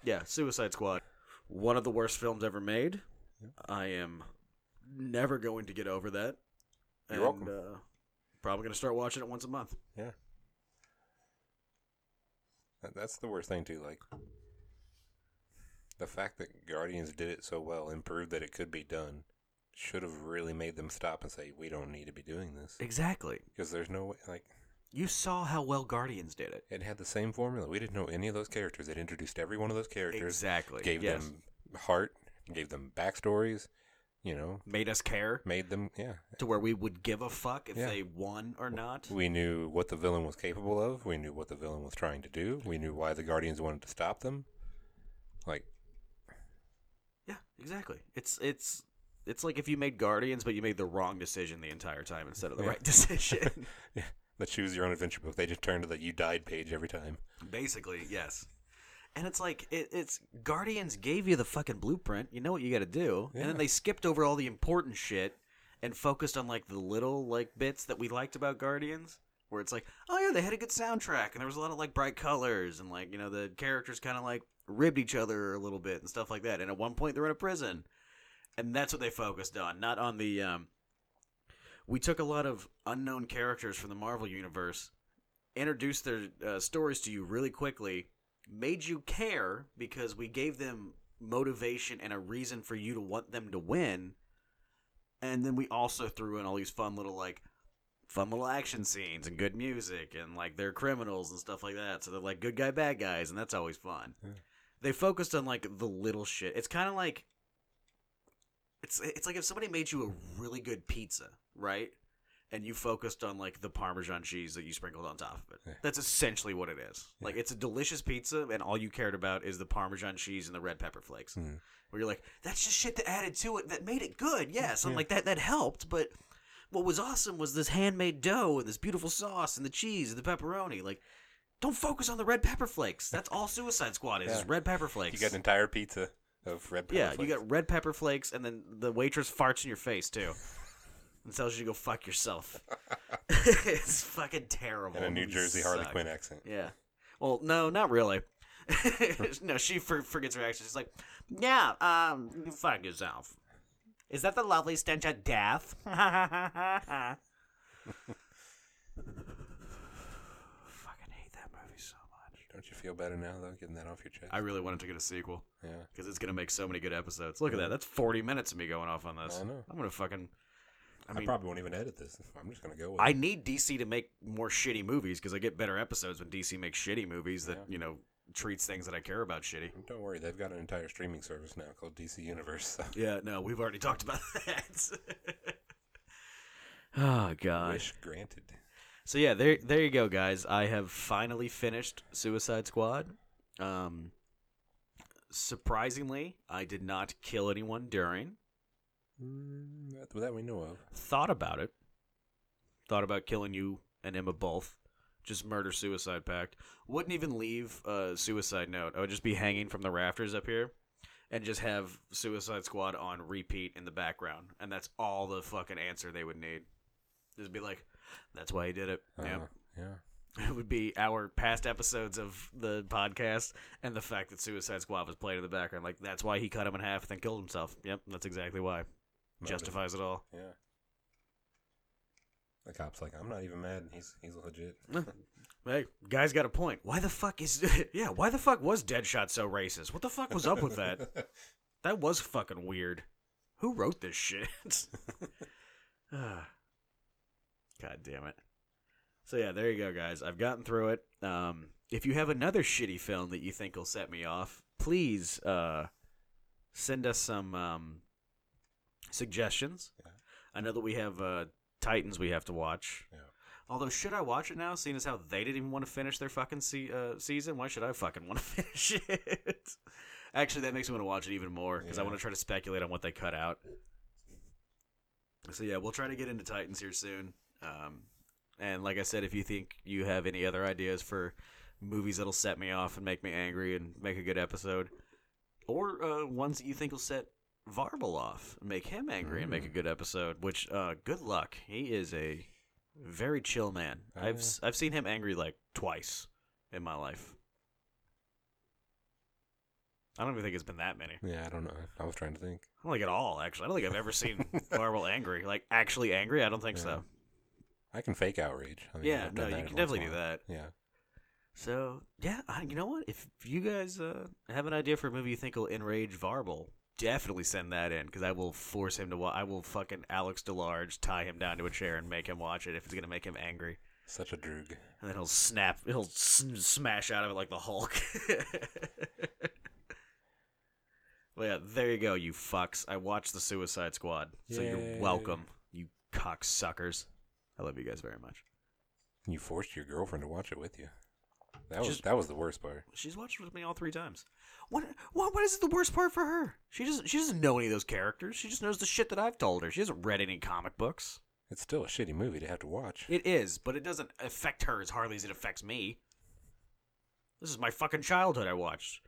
yeah, Suicide Squad. One of the worst films ever made. Yep. I am never going to get over that. You're welcome. Probably going to start watching it once a month. Yeah. That's the worst thing, too. Like, the fact that Guardians did it so well and proved that it could be done should have really made them stop and say, we don't need to be doing this. Exactly. Because there's no way, like... You saw how well Guardians did it. It had the same formula. We didn't know any of those characters. It introduced every one of those characters. Exactly. Gave them heart, gave them backstories, you know. Made us care. Made them, yeah. To where we would give a fuck if they won or not. We knew what the villain was capable of. We knew what the villain was trying to do. We knew why the Guardians wanted to stop them. Like... Yeah, exactly. It's like if you made Guardians, but you made the wrong decision the entire time instead of the right decision. Yeah. The Choose Your Own Adventure book. They just turn to the You Died page every time. Basically, yes. And it's like, it's Guardians gave you the fucking blueprint. You know what you got to do. Yeah. And then they skipped over all the important shit and focused on, like, the little, like, bits that we liked about Guardians. Where it's like, oh, yeah, they had a good soundtrack. And there was a lot of, like, bright colors. And, like, you know, the characters kind of, like, ribbed each other a little bit and stuff like that. And at one point, they're in a prison. And that's what they focused on, not on the... we took a lot of unknown characters from the Marvel Universe, introduced their stories to you really quickly, made you care because we gave them motivation and a reason for you to want them to win, and then we also threw in all these fun little action scenes and good music, and, like, they're criminals and stuff like that, so they're, like, good guy, bad guys, and that's always fun. Yeah. They focused on, like, the little shit. It's kind of like... It's like if somebody made you a really good pizza, right? And you focused on, like, the Parmesan cheese that you sprinkled on top of it. Yeah. That's essentially what it is. Yeah. Like, it's a delicious pizza, and all you cared about is the Parmesan cheese and the red pepper flakes. Mm. Where you're like, that's just shit that added to it that made it good. Yeah, something like that helped. But what was awesome was this handmade dough and this beautiful sauce and the cheese and the pepperoni. Like, don't focus on the red pepper flakes. That's all Suicide Squad is red pepper flakes. You got an entire pizza. Of red pepper flakes. You got red pepper flakes, and then the waitress farts in your face, too. And tells you to go fuck yourself. It's fucking terrible. And a New Jersey Harley Quinn accent. Yeah. Well, no, not really. No, she forgets her accent. She's like, yeah, fuck yourself. Is that the lovely stench of death? Don't you feel better now, though, getting that off your chest? I really wanted to get a sequel. Yeah. Because it's going to make so many good episodes. Look at that. That's 40 minutes of me going off on this. I know. I'm going to fucking... I mean, probably won't even edit this. I'm just going to go with it. I need DC to make more shitty movies because I get better episodes when DC makes shitty movies that, you know, treats things that I care about shitty. Don't worry. They've got an entire streaming service now called DC Universe. So. Yeah, no. We've already talked about that. Oh, God. Wish granted. So, yeah, there you go, guys. I have finally finished Suicide Squad. Surprisingly, I did not kill anyone during. That we know of. Thought about it. Thought about killing you and Emma both. Just murder-suicide pact. Wouldn't even leave a suicide note. I would just be hanging from the rafters up here and just have Suicide Squad on repeat in the background. And that's all the fucking answer they would need. Just be like... That's why he did it. Yeah. It would be our past episodes of the podcast and the fact that Suicide Squad was played in the background. Like, that's why he cut him in half and then killed himself. Yep, that's exactly why. Justifies it all. Yeah. The cop's like, I'm not even mad. He's legit. Hey, guy's got a point. Why the fuck is... Yeah, why the fuck was Deadshot so racist? What the fuck was up with that? That was fucking weird. Who wrote this shit? God damn it. So yeah, there you go, guys. I've gotten through it. If you have another shitty film that you think will set me off, please send us some suggestions. Yeah. I know that we have Titans we have to watch. Yeah. Although, should I watch it now, seeing as how they didn't even want to finish their fucking season? Why should I fucking want to finish it? Actually, that makes me want to watch it even more, because I want to try to speculate on what they cut out. So yeah, we'll try to get into Titans here soon. And like I said, if you think you have any other ideas for movies that'll set me off and make me angry and make a good episode, or ones that you think will set Varble off and make him angry and make a good episode, which good luck. He is a very chill man. I've seen him angry like twice in my life. I don't even think it's been that many. Yeah, I don't know. I was trying to think. I don't think at all, actually. I don't think I've ever seen Varble angry. Like, actually angry? I don't think so. I can fake outrage. I mean, yeah, no, you can definitely do that. Yeah. So, yeah, you know what? If you guys have an idea for a movie you think will enrage Varble, definitely send that in, because I will force him to watch. I will fucking Alex DeLarge tie him down to a chair and make him watch it if it's going to make him angry. Such a droog. And then he'll snap. He'll smash out of it like the Hulk. Well, yeah, there you go, you fucks. I watched the Suicide Squad, so you're welcome, you cocksuckers. I love you guys very much. You forced your girlfriend to watch it with you. That was the worst part. She's watched it with me all 3 times. What is it the worst part for her? She doesn't know any of those characters. She just knows the shit that I've told her. She hasn't read any comic books. It's still a shitty movie to have to watch. It is, but it doesn't affect her as hardly as it affects me. This is my fucking childhood I watched.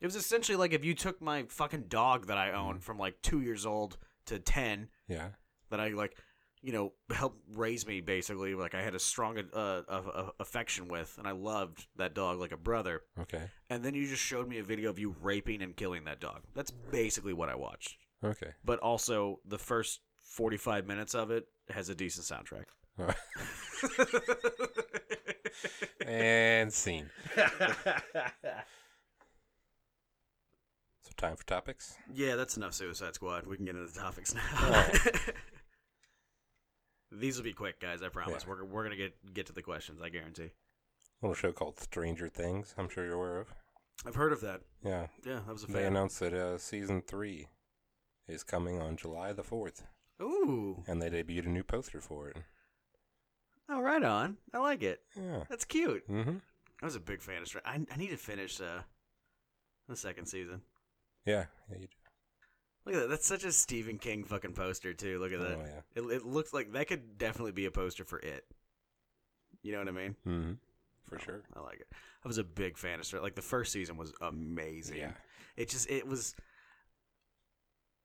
It was essentially like if you took my fucking dog that I own from like 2 years old to 10. Yeah. That I like, you know, helped raise me basically. Like I had a strong affection with, and I loved that dog like a brother. Okay. And then you just showed me a video of you raping and killing that dog. That's basically what I watched. Okay. But also the first 45 minutes of it has a decent soundtrack. And scene. Time for topics? Yeah, that's enough Suicide Squad. We can get into the topics now. Right. These will be quick, guys, I promise. Yeah. We're going to get to the questions, I guarantee. A little show called Stranger Things, I'm sure you're aware of. I've heard of that. Yeah. Yeah, that was a fan. They announced that Season 3 is coming on July the 4th. Ooh. And they debuted a new poster for it. Oh, right on. I like it. Yeah. That's cute. Mm-hmm. I was a big fan of Stranger Things. I need to finish the second season. Yeah, you do. Look at that. That's such a Stephen King fucking poster, too. Look at that. Oh, yeah. It looks like that could definitely be a poster for it. You know what I mean? Mm-hmm. For sure. I like it. I was a big fan of Stranger Things. Like, the first season was amazing. Yeah. It was...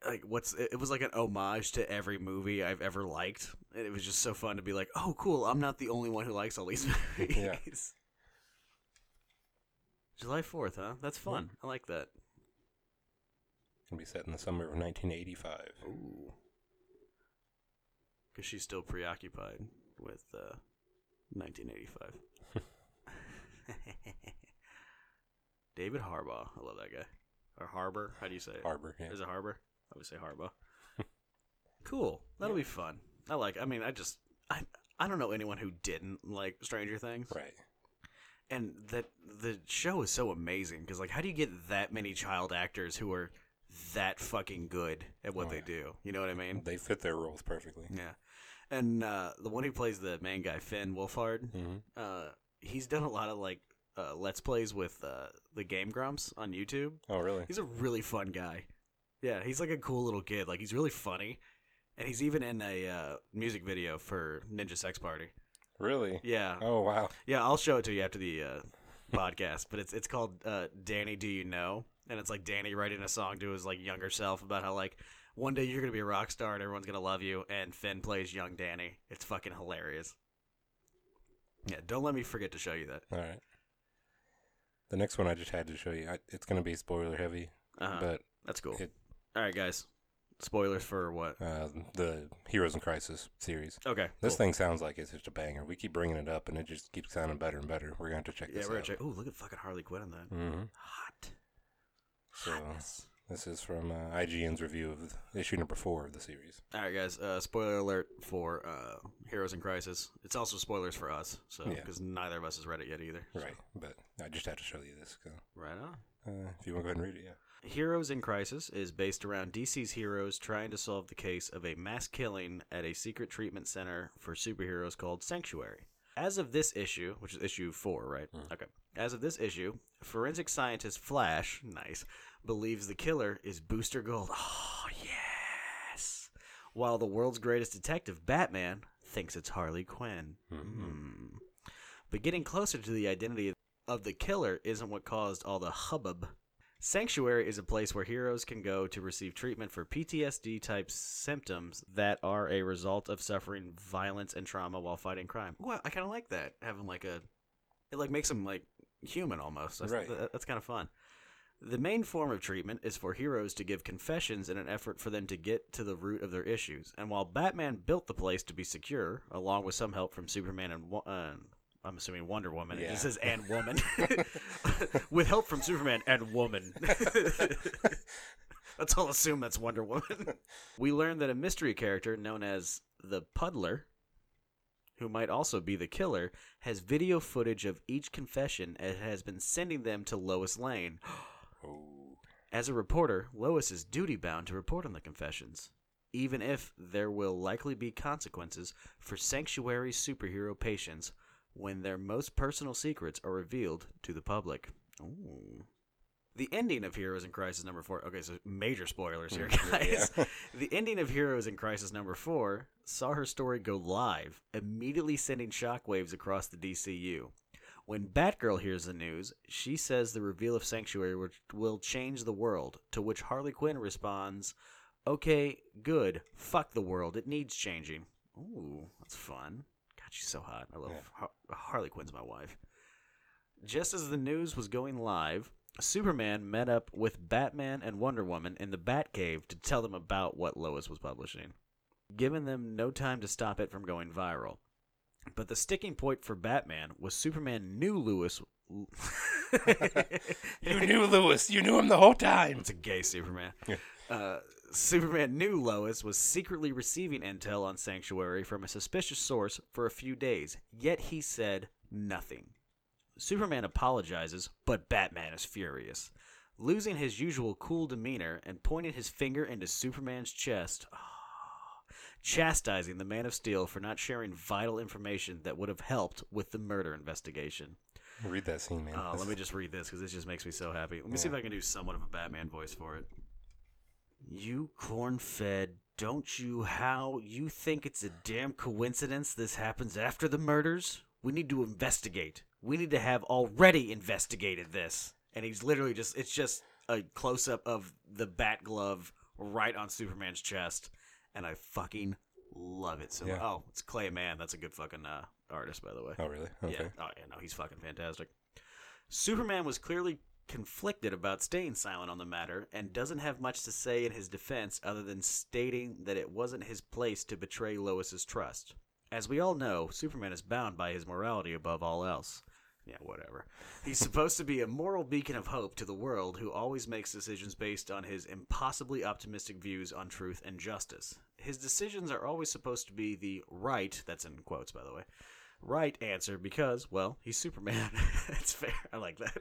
Like it was like an homage to every movie I've ever liked. And it was just so fun to be like, oh, cool, I'm not the only one who likes all these movies. Yeah. July 4th, huh? That's fun. Yeah. I like that. Gonna be set in the summer of 1985. Ooh, because she's still preoccupied with 1985. David Harbaugh, I love that guy. Or Harbor, how do you say it? Harbor. Yeah. Is it Harbor? I would say Harbaugh. Cool, that'll be fun. I like. I mean, I don't know anyone who didn't like Stranger Things. Right. And that the show is so amazing because, like, how do you get that many child actors who are that fucking good at what they do? You know what I mean? They fit their roles perfectly. Yeah. And the one who plays the main guy, Finn Wolfhard, he's done a lot of like Let's Plays with the Game Grumps on YouTube. Oh, really? He's a really fun guy. Yeah, he's like a cool little kid. Like, he's really funny. And he's even in a music video for Ninja Sex Party. Really? Yeah. Oh, wow. Yeah, I'll show it to you after the podcast. But it's called Danny Do You Know? And it's like Danny writing a song to his like younger self about how like one day you're gonna be a rock star and everyone's gonna love you. And Finn plays young Danny. It's fucking hilarious. Yeah, don't let me forget to show you that. All right. The next one I just had to show you. It's gonna be spoiler heavy, but that's cool. All right, guys. Spoilers for what? The Heroes in Crisis series. Okay. This thing sounds like it's just a banger. We keep bringing it up, and it just keeps sounding better and better. We're going to have to check this out. Yeah, we're going to check. Ooh, look at fucking Harley Quinn on that. Mm-hmm. Hot. Hotness. This is from IGN's review of issue number 4 of the series. All right, guys. Spoiler alert for Heroes in Crisis. It's also spoilers for us, so because neither of us has read it yet either. So. Right, but I just had to show you this. Right on. If you want to go ahead and read it, yeah. Heroes in Crisis is based around DC's heroes trying to solve the case of a mass killing at a secret treatment center for superheroes called Sanctuary. As of this issue, which is issue 4, right? Mm. Okay. As of this issue, forensic scientist Flash, believes the killer is Booster Gold. Oh, yes! While the world's greatest detective, Batman, thinks it's Harley Quinn. Mm-hmm. Mm. But getting closer to the identity of the killer isn't what caused all the hubbub. Sanctuary is a place where heroes can go to receive treatment for PTSD-type symptoms that are a result of suffering violence and trauma while fighting crime. Well, I kind of like that. Having like a... It like makes them like human almost. That's kind of fun. The main form of treatment is for heroes to give confessions in an effort for them to get to the root of their issues. And while Batman built the place to be secure, along with some help from Superman and... I'm assuming Wonder Woman. Yeah. It just says, and woman. With help from Superman and woman. Let's all assume that's Wonder Woman. We learn that a mystery character known as the Puddler, who might also be the killer, has video footage of each confession and has been sending them to Lois Lane. As a reporter, Lois is duty-bound to report on the confessions, even if there will likely be consequences for Sanctuary superhero patients when their most personal secrets are revealed to the public. Ooh. The ending of Heroes in Crisis number 4... Okay, so major spoilers here, guys. Yeah. The ending of Heroes in Crisis number 4 saw her story go live, immediately sending shockwaves across the DCU. When Batgirl hears the news, she says the reveal of Sanctuary will change the world, to which Harley Quinn responds, "Okay, good. Fuck the world. It needs changing." Ooh, that's fun. She's so hot. I love Harley Quinn's my wife. Just as the news was going live, Superman met up with Batman and Wonder Woman in the Batcave to tell them about what Lois was publishing, giving them no time to stop it from going viral. But the sticking point for Batman was Superman knew Lois. You knew Lois. You knew him the whole time. It's a gay Superman. Superman knew Lois was secretly receiving intel on Sanctuary from a suspicious source for a few days, yet he said nothing. Superman apologizes, but Batman is furious. Losing his usual cool demeanor and pointing his finger into Superman's chest, chastising the Man of Steel for not sharing vital information that would have helped with the murder investigation. Read that scene, man. Let me just read this, because this just makes me so happy. Let me see if I can do somewhat of a Batman voice for it. "You corn-fed, don't you how? You think it's a damn coincidence this happens after the murders? We need to investigate. We need to have already investigated this." And he's literally just, it's just a close-up of the bat glove right on Superman's chest. And I fucking love it. So, oh, it's Clay Mann. That's a good fucking artist, by the way. Oh, really? Okay. Yeah. Oh, yeah, no, he's fucking fantastic. Superman was clearly conflicted about staying silent on the matter and doesn't have much to say in his defense other than stating that it wasn't his place to betray Lois's trust. As we all know, Superman is bound by his morality above all else. Yeah, whatever. He's supposed to be a moral beacon of hope to the world who always makes decisions based on his impossibly optimistic views on truth and justice. His decisions are always supposed to be the right, that's in quotes by the way, right answer because, well, he's Superman. It's fair. I like that.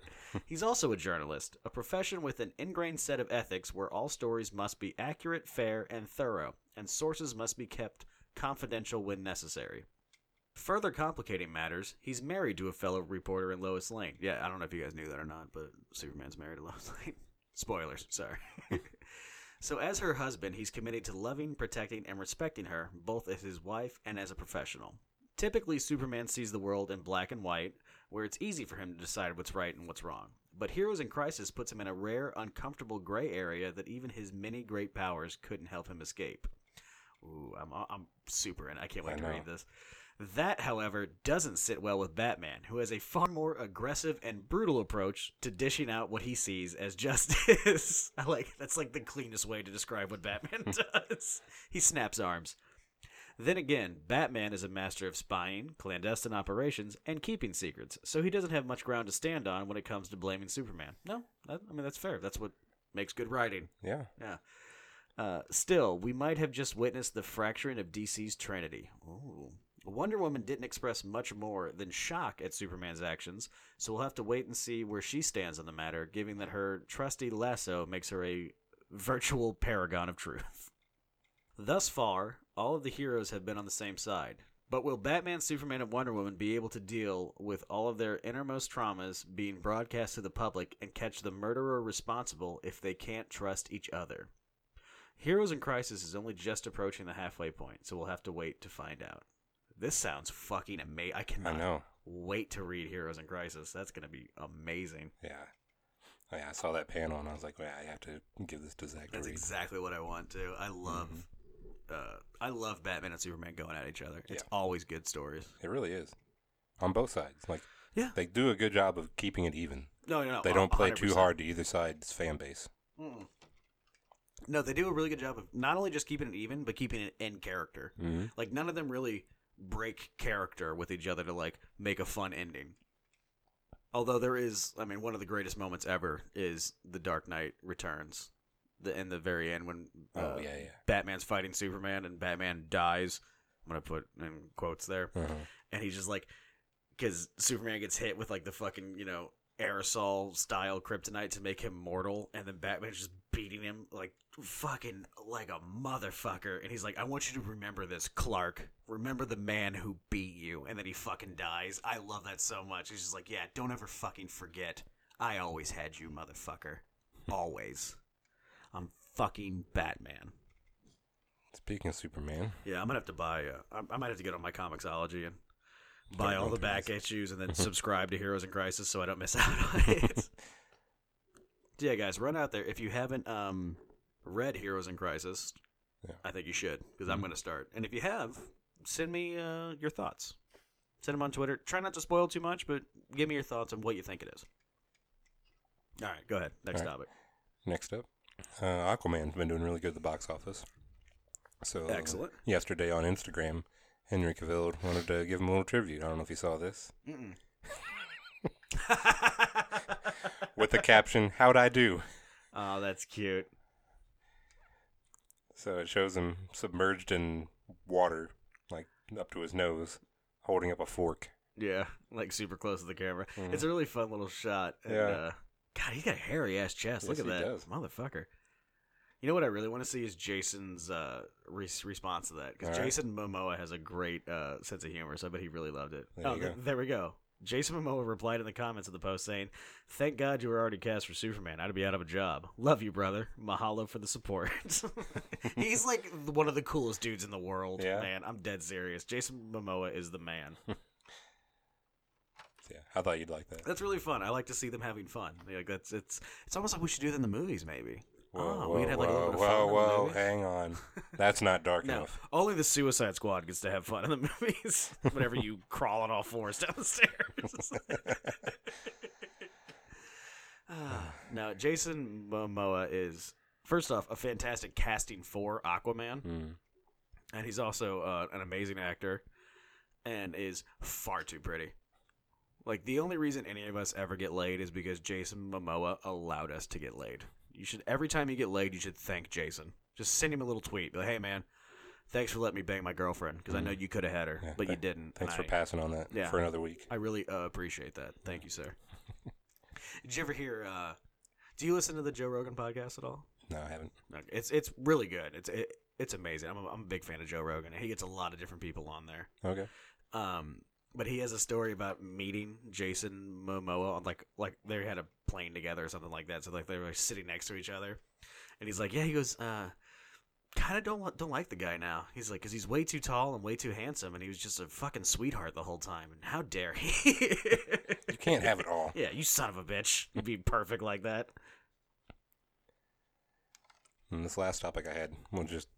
He's also a journalist, a profession with an ingrained set of ethics where all stories must be accurate, fair, and thorough, and sources must be kept confidential when necessary. Further complicating matters, he's married to a fellow reporter in Lois Lane. Yeah, I don't know if you guys knew that or not, but Superman's married to Lois Lane. Spoilers, sorry. So as her husband, he's committed to loving, protecting, and respecting her, both as his wife and as a professional. Typically, Superman sees the world in black and white, where it's easy for him to decide what's right and what's wrong. But Heroes in Crisis puts him in a rare, uncomfortable gray area that even his many great powers couldn't help him escape. Ooh, I'm super in. I can't wait to read this. That, however, doesn't sit well with Batman, who has a far more aggressive and brutal approach to dishing out what he sees as justice. That's like the cleanest way to describe what Batman does. He snaps arms. Then again, Batman is a master of spying, clandestine operations, and keeping secrets, so he doesn't have much ground to stand on when it comes to blaming Superman. No, I mean, that's fair. That's what makes good writing. Yeah. Yeah. Still, we might have just witnessed the fracturing of DC's Trinity. Ooh. Wonder Woman didn't express much more than shock at Superman's actions, so we'll have to wait and see where she stands on the matter, given that her trusty lasso makes her a virtual paragon of truth. Thus far, all of the heroes have been on the same side. But will Batman, Superman, and Wonder Woman be able to deal with all of their innermost traumas being broadcast to the public and catch the murderer responsible if they can't trust each other? Heroes in Crisis is only just approaching the halfway point, so we'll have to wait to find out. This sounds fucking amazing. I cannot wait to read Heroes in Crisis. That's going to be amazing. Yeah. Oh, yeah, I saw that panel, and I was like, well, I have to give this to Zach to read. That's exactly what I want to. I love Batman and Superman going at each other. It's always good stories. It really is. On both sides. They do a good job of keeping it even. No. They don't play 100%. Too hard to either side's fan base. Mm-mm. No, they do a really good job of not only just keeping it even, but keeping it in character. Mm-hmm. None of them really break character with each other to make a fun ending. Although there is, one of the greatest moments ever is The Dark Knight Returns. In the very end when Batman's fighting Superman and Batman dies. I'm going to put in quotes there. Uh-huh. And he's just because Superman gets hit with the fucking, aerosol style kryptonite to make him mortal. And then Batman's just beating him fucking like a motherfucker. And he's like, I want you to remember this, Clark. Remember the man who beat you. And then he fucking dies. I love that so much. He's just like, yeah, don't ever fucking forget. I always had you, motherfucker. Always. I'm fucking Batman. Speaking of Superman. Yeah, I'm going to have to buy... I might have to get on my Comixology and buy all the back issues and then subscribe to Heroes in Crisis so I don't miss out on it. Yeah, guys, run out there. If you haven't read Heroes in Crisis, I think you should because I'm going to start. And if you have, send me your thoughts. Send them on Twitter. Try not to spoil too much, but give me your thoughts on what you think it is. All right, go ahead. Next topic. Next up. Aquaman's been doing really good at the box office. So excellent. Yesterday on Instagram, Henry Cavill wanted to give him a little tribute. I don't know if you saw this. With the caption, "How'd I do?" Oh, that's cute. So it shows him submerged in water, up to his nose, holding up a fork. Yeah, super close to the camera. Mm-hmm. It's a really fun little shot. And, yeah. God, he's got a hairy-ass chest. Yes, look at that. Does. Motherfucker. You know what I really want to see is Jason's response to that. Because Jason Momoa has a great sense of humor, so I bet he really loved it. There we go. Jason Momoa replied in the comments of the post saying, "Thank God you were already cast for Superman. I'd be out of a job. Love you, brother. Mahalo for the support." He's one of the coolest dudes in the world. Yeah. Man, I'm dead serious. Jason Momoa is the man. Yeah, I thought you'd like that. That's really fun. I like to see them having fun. It's almost like we should do that in the movies, maybe. Whoa, hang on. That's not dark enough. Only the Suicide Squad gets to have fun in the movies. Whenever you crawl on all fours down the stairs. Now, Jason Momoa is, first off, a fantastic casting for Aquaman. Mm. And he's also an amazing actor and is far too pretty. The only reason any of us ever get laid is because Jason Momoa allowed us to get laid. Every time you get laid, you should thank Jason. Just send him a little tweet. Be like, hey, man, thanks for letting me bang my girlfriend, because I know you could have had her, but you didn't. Thanks for passing on that for another week. I really appreciate that. Thank you, sir. Did you ever hear, do you listen to the Joe Rogan podcast at all? No, I haven't. Okay. It's really good. It's amazing. I'm a big fan of Joe Rogan. He gets a lot of different people on there. Okay. But he has a story about meeting Jason Momoa on they had a plane together or something like that. So they were sitting next to each other, and he's like, yeah, he goes, kind of don't like the guy now. He's like, because he's way too tall and way too handsome, and he was just a fucking sweetheart the whole time. And how dare he? You can't have it all. Yeah, you son of a bitch. You'd be perfect like that. And this last topic I had was just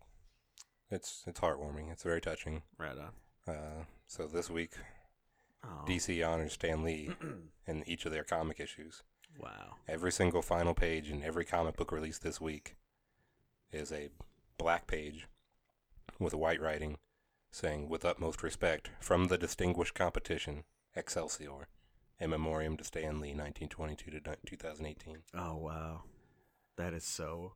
it's heartwarming. It's very touching. Right on. So this week, DC honors Stan Lee in each of their comic issues. Wow. Every single final page in every comic book released this week is a black page with white writing saying, with utmost respect, from the distinguished competition, Excelsior, in memoriam to Stan Lee, 1922 to 2018. Oh, wow. That is so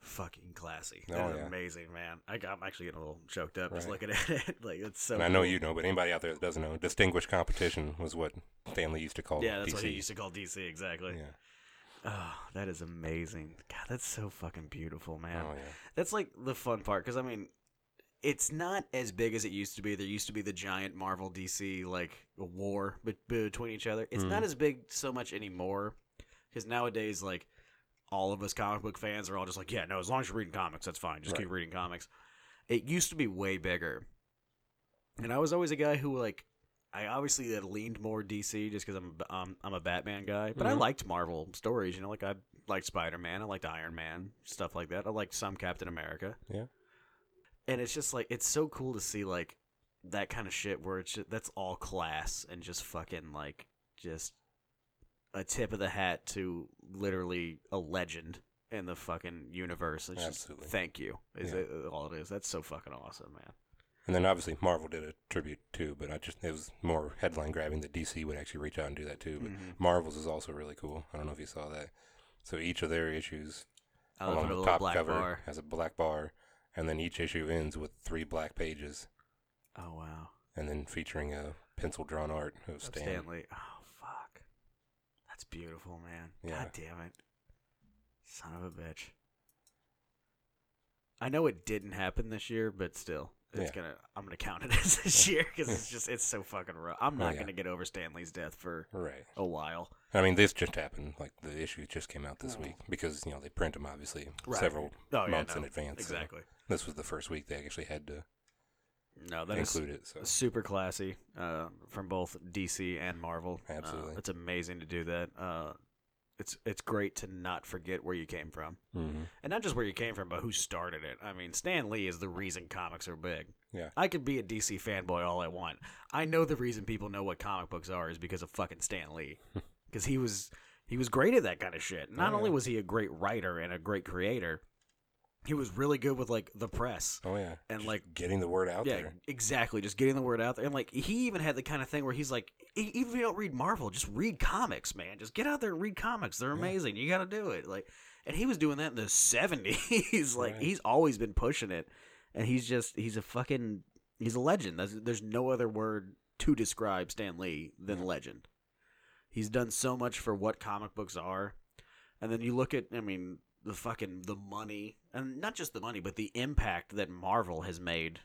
fucking classy. That's amazing, man. I'm actually getting a little choked up just looking at it. Like, it's so. And I know you know, but anybody out there that doesn't know, distinguished competition was what Stan Lee used to call DC. Yeah, that's what he used to call DC, exactly. Yeah. Oh, that is amazing. God, that's so fucking beautiful, man. Oh, yeah. That's like the fun part, because, I mean, it's not as big as it used to be. There used to be the giant Marvel DC, like, war between each other. It's not as big so much anymore, because nowadays, like, all of us comic book fans are all just like, yeah, no, as long as you're reading comics, that's fine. Just keep reading comics. It used to be way bigger. And I was always a guy who, like, I obviously had leaned more DC just because I'm a Batman guy, but I liked Marvel stories. You know, like I liked Spider-Man, I liked Iron Man, stuff like that. I liked some Captain America. Yeah, and it's just like it's so cool to see like that kind of shit where it's just, that's all class and just fucking like just a tip of the hat to literally a legend in the fucking universe. It's absolutely just, thank you is all it is. That's so fucking awesome, man. And then obviously Marvel did a tribute too, but it was more headline grabbing that DC would actually reach out and do that too. But Marvel's is also really cool. I don't know if you saw that. So each of their issues along the top cover has a black bar, and then each issue ends with 3 black pages. Oh wow! And then featuring a pencil drawn art of Stan Lee. Oh fuck, that's beautiful, man. Yeah. God damn it, son of a bitch. I know it didn't happen this year, but still. It's I'm gonna count it as this year because it's just it's so fucking rough. I'm not gonna get over Stan Lee's death for a while. I mean, this just happened. Like the issue just came out this week because you know they print them obviously several months in advance. Exactly. So this was the first week they actually had to. That included it. Super classy from both DC and Marvel. Absolutely, it's amazing to do that. It's great to not forget where you came from. And not just where you came from, but who started it. I mean, Stan Lee is the reason comics are big. Yeah. I could be a DC fanboy all I want. I know the reason people know what comic books are is because of fucking Stan Lee. Because he was great at that kind of shit. Not only was he a great writer and a great creator, he was really good with, like, the press. Oh, yeah. And, just like, getting the word out there. Yeah, exactly. Just getting the word out there. And, like, he even had the kind of thing where he's like, even if you don't read Marvel, just read comics, man. Just get out there and read comics. They're amazing. You got to do it. Like, and he was doing that in the 70s. Like, he's always been pushing it. And he's a legend. There's no other word to describe Stan Lee than legend. He's done so much for what comic books are. And then you look at, I mean, the money, and not just the money, but the impact that Marvel has made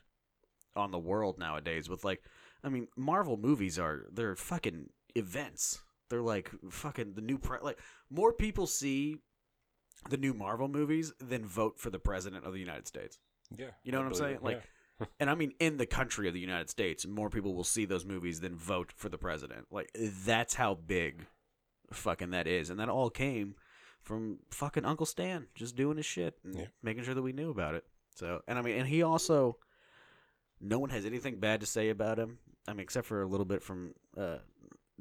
on the world nowadays with, like, I mean, Marvel movies they're fucking events. They're like fucking the new, like, more people see the new Marvel movies than vote for the president of the United States. Yeah. You know what I'm saying? Like, and I mean, in the country of the United States, more people will see those movies than vote for the president. Like, that's how big fucking that is. And that all came from fucking Uncle Stan just doing his shit and making sure that we knew about it. So, and I mean, and he also, no one has anything bad to say about him. I mean, except for a little bit from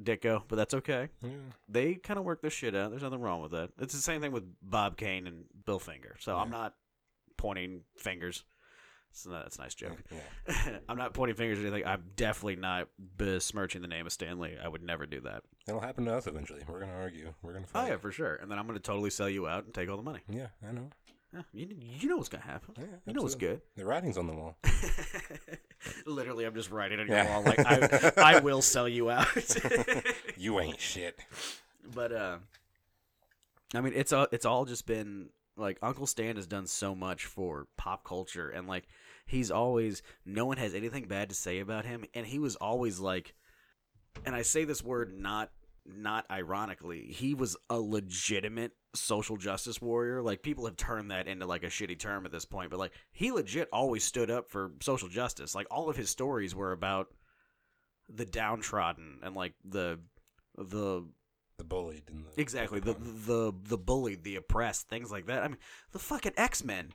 Ditko, but that's okay. Yeah. They kind of work their shit out. There's nothing wrong with that. It's the same thing with Bob Kane and Bill Finger. So I'm not pointing fingers. So that's a nice joke. Yeah. I'm not pointing fingers or anything. I'm definitely not besmirching the name of Stan Lee. I would never do that. It'll happen to us eventually. We're going to argue. We're going to fight. Oh, yeah, for sure. And then I'm going to totally sell you out and take all the money. Yeah, I know. Yeah, you know what's going to happen. Yeah, you know what's good. The writing's on the wall. Literally, I'm just writing on your wall. Like, I will sell you out. You ain't shit. But, I mean, it's all just been, like, Uncle Stan has done so much for pop culture, and, like, he's always, no one has anything bad to say about him, and he was always, like, and I say this word not ironically, he was a legitimate social justice warrior. Like, people have turned that into, like, a shitty term at this point, but, like, he legit always stood up for social justice. Like, all of his stories were about the downtrodden and, like, the bullied and the exactly the bullied, the oppressed, things like that. I mean, the fucking X-Men.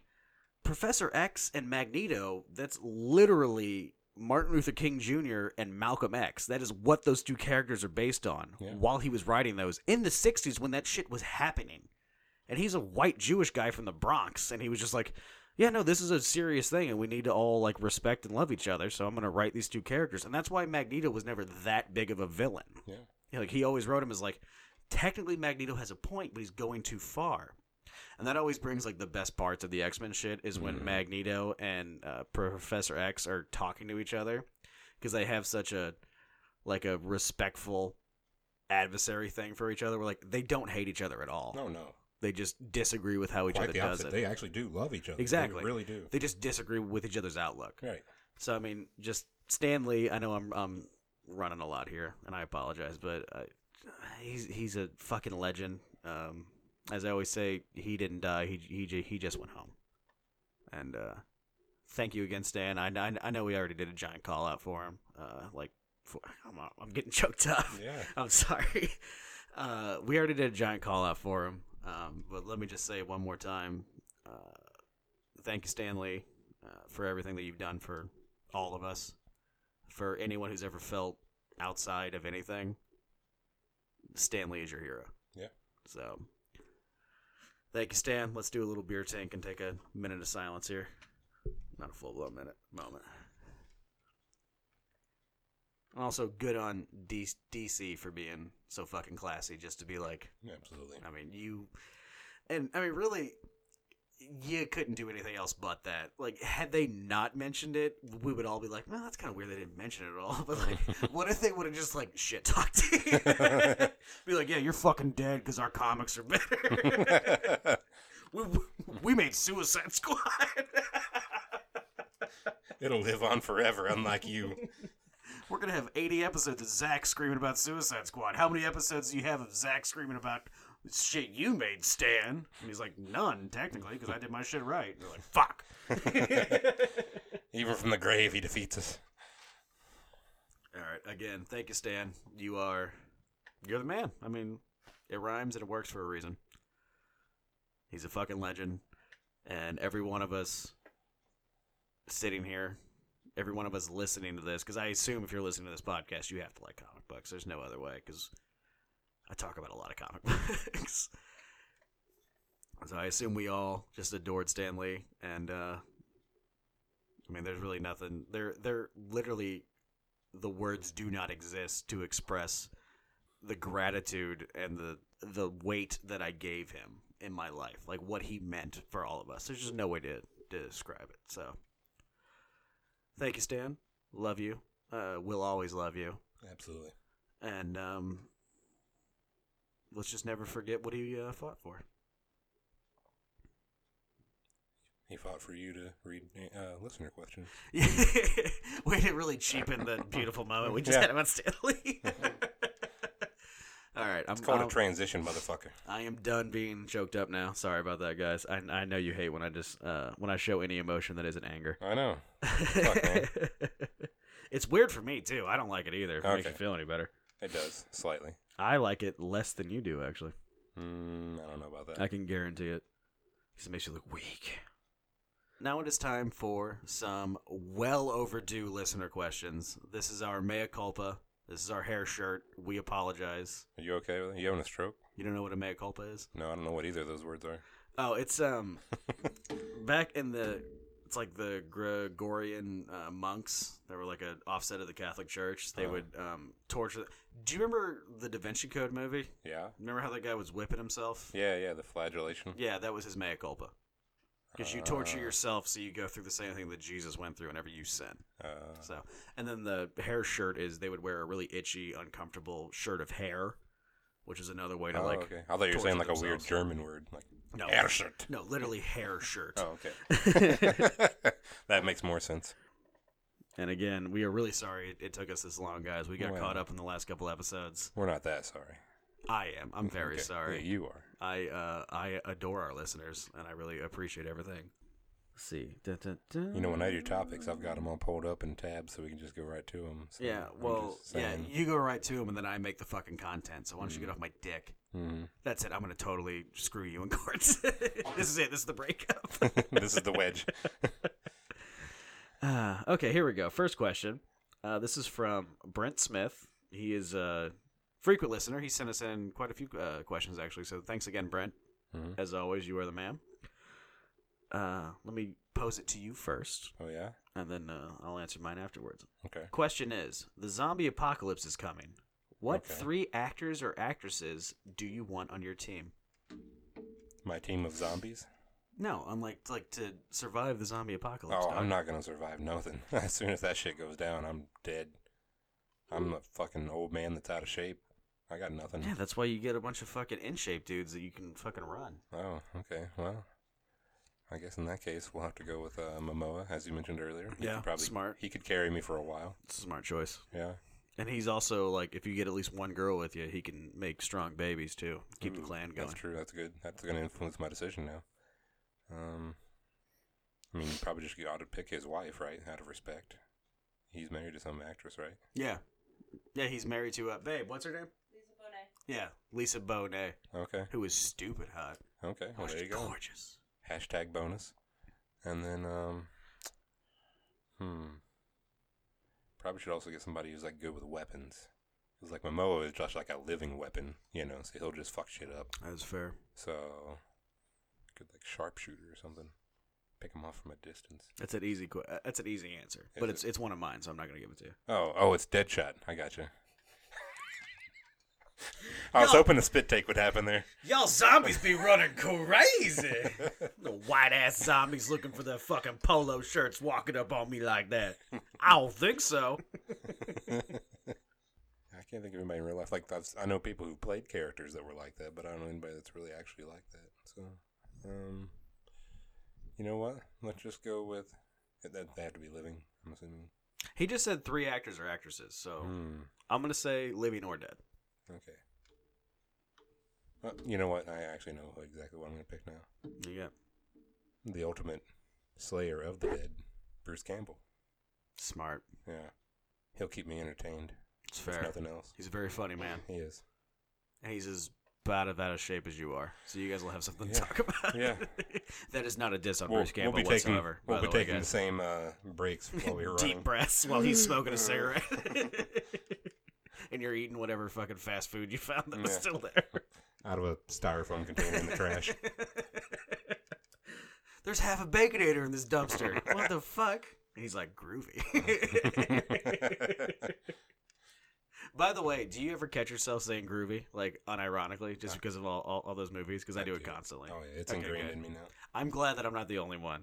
Professor X and Magneto, that's literally Martin Luther King Jr. and Malcolm X. That is what those two characters are based on. Yeah. While he was writing those in the 60s when that shit was happening. And he's a white Jewish guy from the Bronx, and he was just like, yeah, no, this is a serious thing, and we need to all like respect and love each other, so I'm going to write these two characters. And that's why Magneto was never that big of a villain. Yeah. You know, like, he always wrote him as like, technically Magneto has a point, but he's going too far. And that always brings like the best parts of the X-Men shit is when Magneto and Professor X are talking to each other, because they have such a like a respectful adversary thing for each other. Where like they don't hate each other at all. No, no. They just disagree with how each other does it. They actually do love each other. Exactly. They really do. They just disagree with each other's outlook. Right. So, I mean, just Stan Lee, I know I'm running a lot here, and I apologize, but he's a fucking legend. As I always say, he didn't die. He just went home. And thank you again, Stan. I know we already did a giant call out for him. I'm getting choked up. Yeah. I'm sorry. We already did a giant call out for him. But let me just say one more time, thank you, Stan Lee, for everything that you've done for all of us, for anyone who's ever felt outside of anything. Stan Lee is your hero. Yeah. So, thank you, Stan. Let's do a little beer tank and take a minute of silence here. Not a full-blown moment. And also, good on DC for being so fucking classy, just to be like... Absolutely. I mean, you... And, I mean, really, you couldn't do anything else but that. Like, had they not mentioned it, we would all be like, well, that's kind of weird they didn't mention it at all. But, like, what if they would have just, like, shit-talked to you? Be like, yeah, you're fucking dead because our comics are better. we made Suicide Squad. It'll live on forever, unlike you. We're going to have 80 episodes of Zach screaming about Suicide Squad. How many episodes do you have of Zach screaming about shit you made, Stan? And he's like, none, technically, because I did my shit right. And they're like, fuck. Even from the grave, he defeats us. All right. Again, thank you, Stan. You're the man. I mean, it rhymes and it works for a reason. He's a fucking legend. And every one of us sitting here, every one of us listening to this, because I assume if you're listening to this podcast, you have to like comic books. There's no other way, because I talk about a lot of comic books. So I assume we all just adored Stan Lee, and I mean, there's really nothing. They're literally, the words do not exist to express the gratitude and the weight that I gave him in my life, like what he meant for all of us. There's just no way to describe it, so... Thank you, Stan. Love you. We'll always love you. Absolutely. And let's just never forget what he fought for. He fought for you to read listener questions. We didn't really cheapen that beautiful moment we just had about Stan Lee. All right. It's called a transition, motherfucker. I am done being choked up now. Sorry about that, guys. I know you hate when I just when I show any emotion that isn't anger. I know. Fuck, man. It's weird for me too. I don't like it either. If it makes you feel any better. It does, slightly. I like it less than you do, actually. I don't know about that. I can guarantee it. It makes you look weak. Now it is time for some well overdue listener questions. This is our mea culpa. This is our hair shirt. We apologize. Are you okay with it? You having a stroke? You don't know what a mea culpa is? No, I don't know what either of those words are. Oh, it's back in the, it's like the Gregorian monks that were like an offset of the Catholic Church. They would torture. Do you remember the Da Vinci Code movie? Yeah. Remember how that guy was whipping himself? Yeah, the flagellation. Yeah, that was his mea culpa. Because you torture yourself, so you go through the same thing that Jesus went through whenever you sin. So, and then the hair shirt is they would wear a really itchy, uncomfortable shirt of hair, which is another way to like. Okay. I thought you were saying like themselves. A weird German word, like no, hair shirt. No, literally hair shirt. Oh, okay. That makes more sense. And again, we are really sorry it took us this long, guys. We got caught up in the last couple episodes. We're not that sorry. I am. I'm very sorry. Yeah, you are. I adore our listeners, and I really appreciate everything. Let's see. Dun, dun, dun. You know, when I do topics, I've got them all pulled up in tabs so we can just go right to them. So yeah, well, yeah, you go right to them, and then I make the fucking content. So why don't you get off my dick? Mm. That's it. I'm going to totally screw you in court. This is it. This is the breakup. This is the wedge. Okay, here we go. First question. This is from Brent Smith. He is a frequent listener. He sent us in quite a few questions, actually. So thanks again, Brent. Mm-hmm. As always, you are the man. Let me pose it to you first. Oh, yeah? And then I'll answer mine afterwards. Okay. Question is, the zombie apocalypse is coming. What three actors or actresses do you want on your team? My team of zombies? No, unlike to survive the zombie apocalypse. Oh, dog. I'm not going to survive nothing. As soon as that shit goes down, I'm dead. I'm a fucking old man that's out of shape. I got nothing. Yeah, that's why you get a bunch of fucking in-shape dudes that you can fucking run. Oh, okay. Well, I guess in that case, we'll have to go with Momoa, as you mentioned earlier. Yeah, probably, smart. He could carry me for a while. It's a smart choice. Yeah. And he's also, like, if you get at least one girl with you, he can make strong babies, too. Keep the clan going. That's true. That's good. That's going to influence my decision now. I mean, probably just ought to pick his wife, right? Out of respect. He's married to some actress, right? Yeah. Yeah, he's married to, babe, what's her name? Lisa Bonet. Yeah, Lisa Bonet. Okay. Who is stupid hot. Okay, well, there you go. Gorgeous. Hashtag bonus. And then, probably should also get somebody who's, like, good with weapons. Because, like, Momoa is just, like, a living weapon, you know, so he'll just fuck shit up. That's fair. So, could, like, sharpshooter or something. Pick him off from a distance. That's an easy answer. Is but it's one of mine, so I'm not going to give it to you. Oh, it's Deadshot. I gotcha. I was hoping a spit take would happen there. Y'all zombies be running crazy. The white-ass zombies looking for their fucking polo shirts walking up on me like that. I don't think so. I can't think of anybody in real life. Like, I know people who played characters that were like that, but I don't know anybody that's really actually like that. So, you know what? Let's just go with... They have to be living, I'm assuming. He just said three actors or actresses, so I'm going to say living or dead. Okay. Well, you know what? I actually know exactly what I'm going to pick now. Yeah. The ultimate slayer of the dead, Bruce Campbell. Smart. Yeah. He'll keep me entertained. It's fair. There's nothing else. He's a very funny man. He is. And he's as bad of out of shape as you are. So you guys will have something to talk about. Yeah. That is not a diss on Bruce Campbell whatsoever. We'll be taking the same breaks while we're running. Deep breaths while he's smoking a cigarette. And you're eating whatever fucking fast food you found that was still there. Out of a styrofoam container in the trash. There's half a Baconator in this dumpster. What the fuck? And he's like, groovy. By the way, do you ever catch yourself saying groovy, like, unironically, just because of all those movies? Because I do it constantly. Oh, yeah. It's ingrained in me now. I'm glad that I'm not the only one.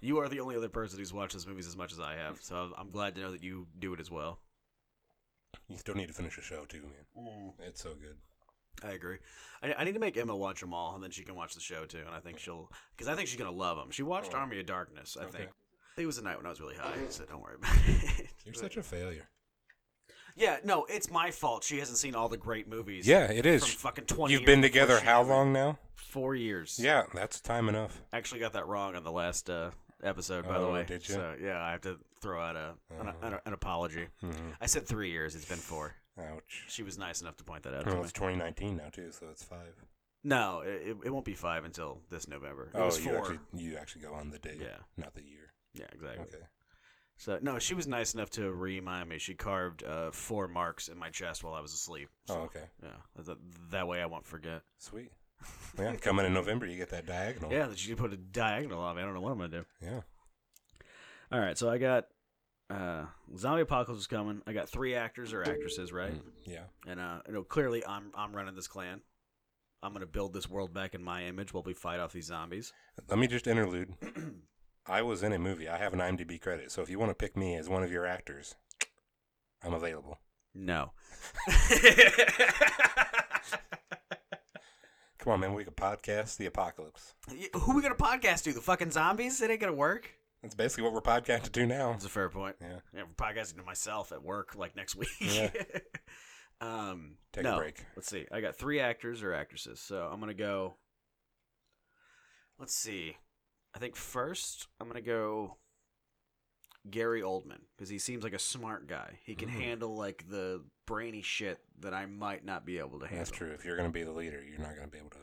You are the only other person who's watched those movies as much as I have, so I'm glad to know that you do it as well. You still need to finish the show, too, man. It's so good. I agree. I need to make Emma watch them all, and then she can watch the show, too, and I think she'll... Because I think she's going to love them. She watched Army of Darkness, I think. I think it was a night when I was really high, so don't worry about it. You're such a failure. Yeah, no, it's my fault. She hasn't seen all the great movies. Yeah, it is. From fucking 20 years. You've been together how long now? 4 years. Yeah, that's time enough. Actually got that wrong on the last episode, by the way. Did you? So, yeah, I have to throw out an apology. Mm-hmm. I said 3 years. It's been 4. Ouch. She was nice enough to point that out to me. It's 2019 now, too, so it's 5. No, it won't be 5 until this November. It was 4. You actually go on the date, not the year. Yeah, exactly. Okay. So, no, she was nice enough to remind me. She carved 4 marks in my chest while I was asleep. So, okay. Yeah, that way I won't forget. Sweet. Yeah, coming in November, you get that diagonal. Yeah, that you can put a diagonal on me. I don't know what I'm going to do. Yeah. All right, so I got zombie apocalypse is coming. I got 3 actors or actresses, right? Yeah. And clearly I'm running this clan. I'm going to build this world back in my image while we fight off these zombies. Let me just interlude. I was in a movie. I have an IMDb credit. So if you want to pick me as one of your actors, I'm available. No. Come on, man. We could podcast the apocalypse. Who we going to podcast to? The fucking zombies? It ain't going to work. That's basically what we're podcasting to do now. That's a fair point. Yeah, we're podcasting to myself at work like next week. Yeah. Take a break. Let's see. I got 3 actors or actresses. So I'm going to go. Let's see. I think first I'm going to go Gary Oldman, because he seems like a smart guy. He can handle like the brainy shit that I might not be able to handle. That's true. If you're going to be the leader, you're not going to be able to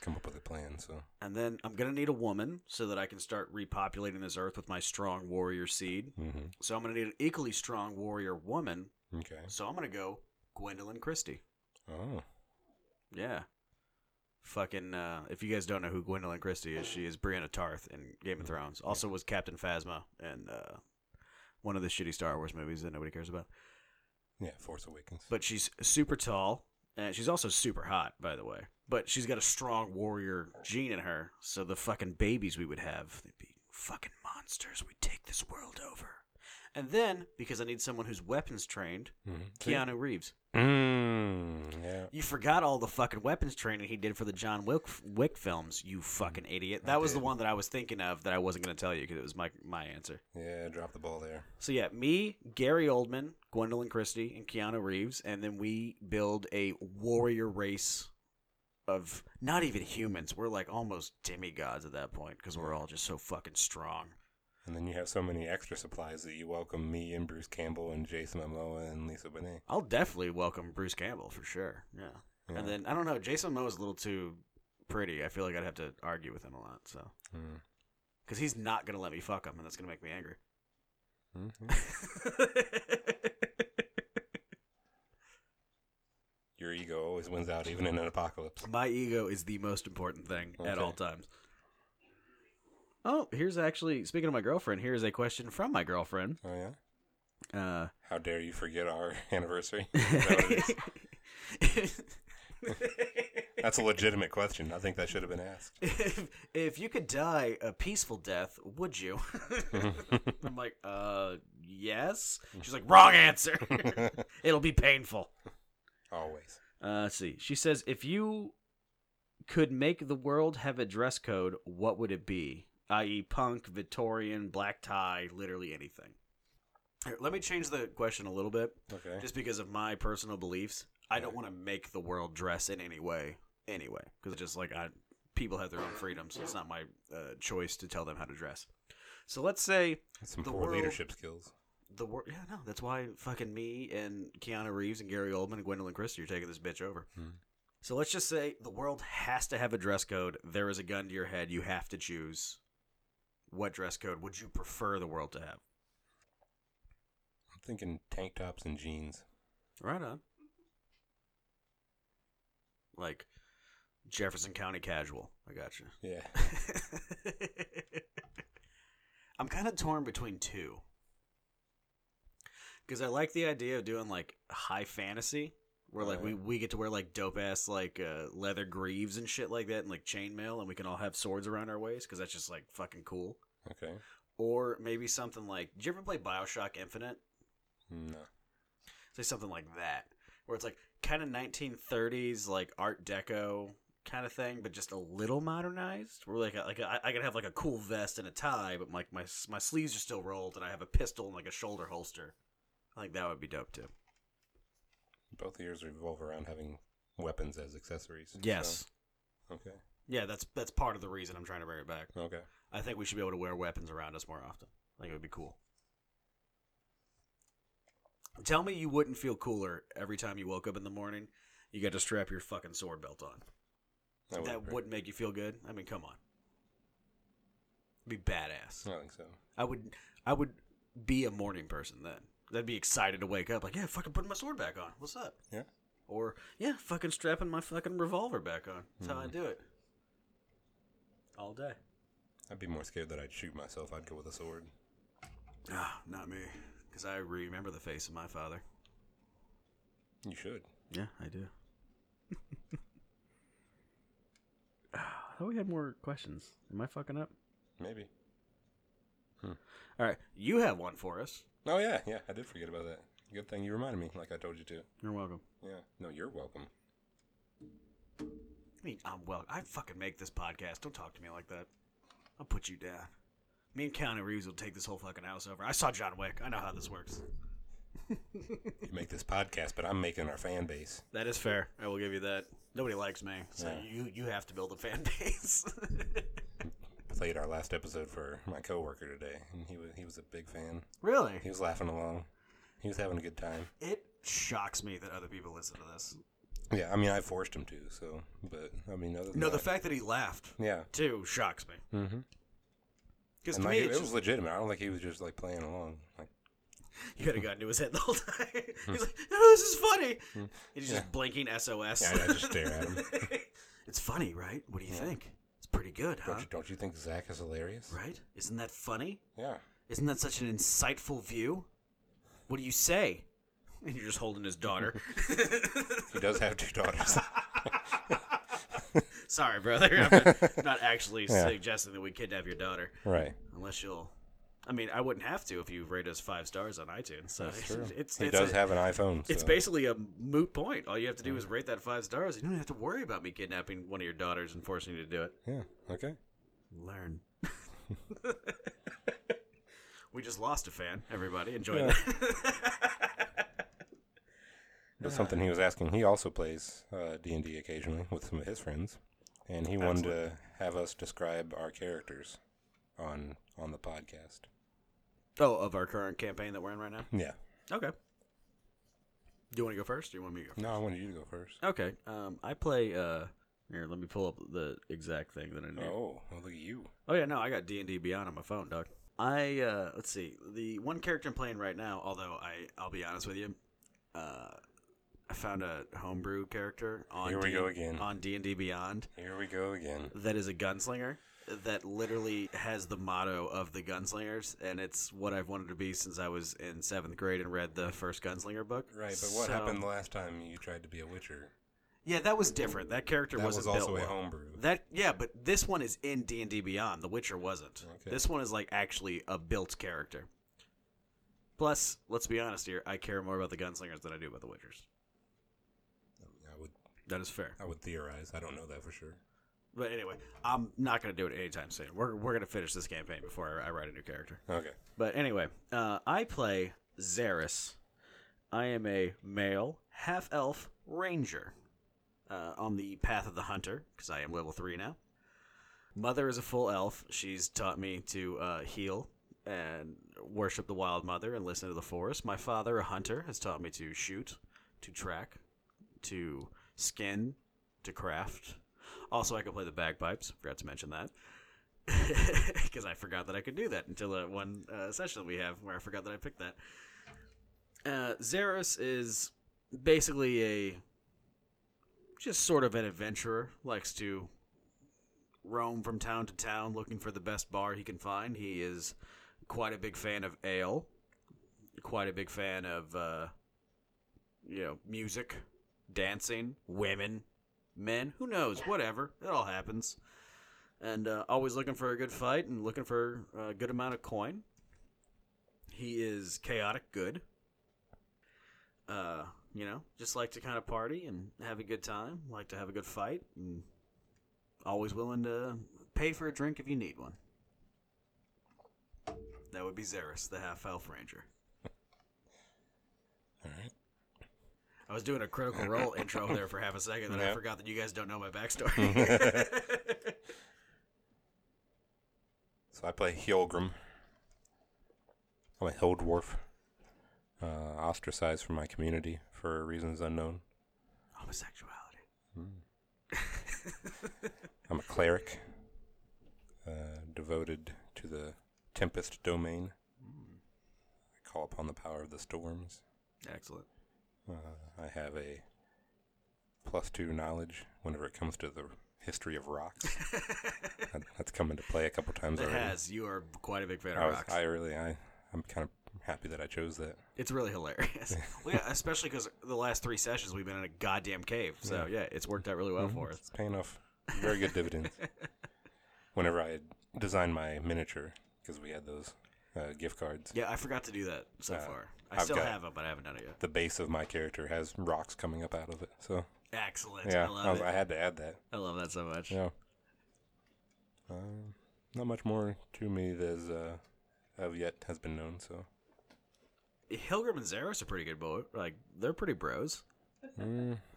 come up with a plan. So, and then I'm going to need a woman so that I can start repopulating this earth with my strong warrior seed. So I'm going to need an equally strong warrior woman. Okay. So I'm going to go Gwendolyn Christie. Oh. Yeah. Fucking, if you guys don't know who Gwendolyn Christie is, she is Brianna Tarth in Game of Thrones. Also was Captain Phasma in one of the shitty Star Wars movies that nobody cares about. Yeah, Force Awakens. But she's super tall, and she's also super hot, by the way. But she's got a strong warrior gene in her, so the fucking babies we would have, they'd be fucking monsters. We'd take this world over. And then, because I need someone who's weapons trained, Keanu Reeves. Yeah. You forgot all the fucking weapons training he did for the John Wick films, you fucking idiot. That was the one that I was thinking of that I wasn't going to tell you because it was my answer. Yeah, drop the ball there. So yeah, me, Gary Oldman, Gwendolyn Christie, and Keanu Reeves, and then we build a warrior race of not even humans. We're like almost demigods at that point because we're all just so fucking strong. And then you have so many extra supplies that you welcome me and Bruce Campbell and Jason Momoa and Lisa Bonet. I'll definitely welcome Bruce Campbell for sure. Yeah. And then, I don't know, Jason Momoa's a little too pretty. I feel like I'd have to argue with him a lot. So, because he's not going to let me fuck him, and that's going to make me angry. Your ego always wins out, even in an apocalypse. My ego is the most important thing at all times. Oh, here's actually, speaking of my girlfriend, here's a question from my girlfriend. Oh, yeah? How dare you forget our anniversary? Is that what it is? That's a legitimate question. I think that should have been asked. If you could die a peaceful death, would you? I'm like, yes. She's like, wrong answer. It'll be painful. Always. Let's see. She says, if you could make the world have a dress code, what would it be? I.e. punk, Victorian, black tie, literally anything. Here, let me change the question a little bit. Okay. Just because of my personal beliefs. I don't want to make the world dress in any way. Anyway. Because it's just like people have their own freedom, so it's not my choice to tell them how to dress. So let's say... That's some poor leadership skills. Yeah, no. That's why fucking me and Keanu Reeves and Gary Oldman and Gwendolyn Christie are taking this bitch over. So let's just say the world has to have a dress code. There is a gun to your head. You have to choose... What dress code would you prefer the world to have? I'm thinking tank tops and jeans. Right on. Like Jefferson County casual. I got you. Yeah. I'm kind of torn between two. Because I like the idea of doing like high fantasy. Where like we get to wear like dope ass like leather greaves and shit like that and like chainmail and we can all have swords around our waist because that's just like fucking cool. Okay. Or maybe something like, did you ever play BioShock Infinite? No. Say something like that where it's like kind of 1930s like Art Deco kind of thing, but just a little modernized. Where I could have like a cool vest and a tie, but like my sleeves are still rolled and I have a pistol and like a shoulder holster. I think that would be dope too. Both of yours revolve around having weapons as accessories. Yes. So. Okay. Yeah, that's part of the reason I'm trying to bring it back. Okay. I think we should be able to wear weapons around us more often. I think it would be cool. Tell me you wouldn't feel cooler every time you woke up in the morning, you got to strap your fucking sword belt on. That wouldn't make you feel good? I mean, come on. It'd be badass. I think so. I would be a morning person then. That'd be excited to wake up. Like, yeah, fucking putting my sword back on. What's up? Yeah. Or, yeah, fucking strapping my fucking revolver back on. That's how I do it. All day. I'd be more scared that I'd shoot myself. I'd go with a sword. Ah, not me. Because I remember the face of my father. You should. Yeah, I do. I thought we had more questions. Am I fucking up? Maybe. All right. You have one for us. Oh, yeah. Yeah, I did forget about that. Good thing you reminded me, like I told you to. You're welcome. Yeah. No, you're welcome. I mean, I'm welcome. I fucking make this podcast. Don't talk to me like that. I'll put you down. Me and Keanu Reeves will take this whole fucking house over. I saw John Wick. I know how this works. You make this podcast, but I'm making our fan base. That is fair. I will give you that. Nobody likes me, so you have to build a fan base. played our last episode for my coworker today, and he was a big fan. Really? He was laughing along. He was having a good time. It shocks me that other people listen to this. Yeah, I mean, I forced him to, so, but, I mean, other than the fact that he laughed, too, shocks me. Mm-hmm. Because to me, it was legitimate. I don't think he was just, like, playing along. Like, you could have gotten into his head the whole time. He's like, no, this is funny. And he's just blinking SOS. Yeah, I just stare at him. It's funny, right? What do you think? It's pretty good, huh? Don't you think Zach is hilarious? Right? Isn't that funny? Yeah. Isn't that such an insightful view? What do you say? And you're just holding his daughter. He does have 2 daughters. Sorry, brother. I'm not actually suggesting that we kidnap your daughter. Right. Unless you'll... I mean, I wouldn't have to if you rate us 5 stars on iTunes. So that's true. He does have an iPhone. So. It's basically a moot point. All you have to do is rate that 5 stars. You don't have to worry about me kidnapping one of your daughters and forcing you to do it. Yeah, okay. Learn. We just lost a fan, everybody. Enjoy that. But something he was asking, he also plays D&D occasionally with some of his friends. And he wanted to have us describe our characters on the podcast. Oh, of our current campaign that we're in right now? Yeah. Okay. Do you want to go first, or do you want me to go first? No, I wanted you to go first. Okay. I play... Here, let me pull up the exact thing that I need. Oh, well, look at you. Oh, yeah, no, I got D&D Beyond on my phone, dog. Let's see. The one character I'm playing right now, although I'll be honest with you, I found a homebrew character on D&D Beyond. Here we go again. That is a gunslinger. That literally has the motto of the gunslingers, and it's what I've wanted to be since I was in 7th grade and read the first gunslinger book. Right, but what happened the last time you tried to be a witcher? Yeah, that was different. That character wasn't built. That was also a homebrew. But this one is in D&D Beyond. The Witcher wasn't. Okay. This one is like actually a built character. Plus, let's be honest here, I care more about the gunslingers than I do about the witchers. That is fair. I would theorize. I don't know that for sure. But anyway, I'm not going to do it anytime soon. We're going to finish this campaign before I write a new character. Okay. But anyway, I play Xeris. I am a male half-elf ranger on the path of the hunter, because I am level 3 now. Mother is a full elf. She's taught me to heal and worship the wild mother and listen to the forest. My father, a hunter, has taught me to shoot, to track, to skin, to craft. Also, I can play the bagpipes. Forgot to mention that. Because I forgot that I could do that until one session we have where I forgot that I picked that. Xeris is basically just sort of an adventurer. Likes to roam from town to town looking for the best bar he can find. He is quite a big fan of ale. Quite a big fan of, music, dancing, women. Men, who knows, whatever, it all happens. And always looking for a good fight and looking for a good amount of coin. He is chaotic good. Just like to kind of party and have a good time, like to have a good fight, and always willing to pay for a drink if you need one. That would be Xeris, the half-elf ranger. All right. I was doing a Critical Role intro there for half a second, then I forgot that you guys don't know my backstory. So I play Hjolgrim. I'm a hill dwarf, ostracized from my community for reasons unknown. Homosexuality. Mm. I'm a cleric, devoted to the Tempest Domain. Mm. I call upon the power of the storms. Excellent. I have a +2 knowledge whenever it comes to the history of rocks. That's come into play a couple times already. It has. You are quite a big fan of rocks. I'm kind of happy that I chose that. It's really hilarious. Well, yeah, especially because the last 3 sessions we've been in a goddamn cave. So, yeah it's worked out really well for us. It's paying off very good dividends. Whenever I designed my miniature, because we had those gift cards. Yeah, I forgot to do that so far. I still have it, but I haven't done it yet. The base of my character has rocks coming up out of it. So excellent. Yeah, I love it. I had to add that. I love that so much. Yeah. Not much more to me that's of yet has been known. So Hjolgrim and Xeris are pretty good, they're pretty bros.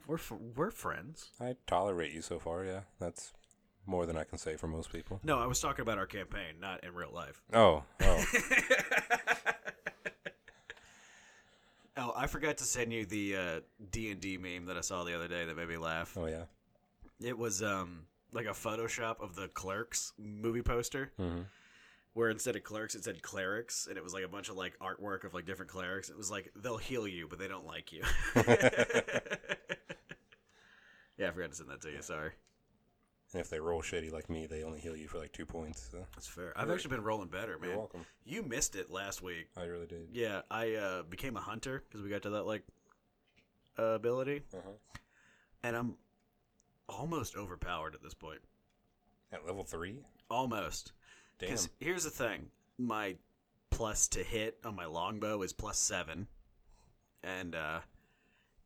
We're friends. I tolerate you so far. Yeah, that's more than I can say for most people. No, I was talking about our campaign, not in real life. Oh. Oh, I forgot to send you the D&D meme that I saw the other day that made me laugh. Oh, yeah. It was like a Photoshop of the Clerks movie poster, mm-hmm. where instead of clerks, it said clerics, and it was like a bunch of like artwork of like different clerics. It was like, they'll heal you, but they don't like you. Yeah, I forgot to send that to you. Sorry. And if they roll shitty like me, they only heal you for like 2 points. So. That's fair. I've actually been rolling better, man. You're welcome. You missed it last week. I really did. Yeah, I became a hunter because we got to that like ability. Uh-huh. And I'm almost overpowered at this point. At level 3? Almost. Damn. Because here's the thing. My plus to hit on my longbow is +7. And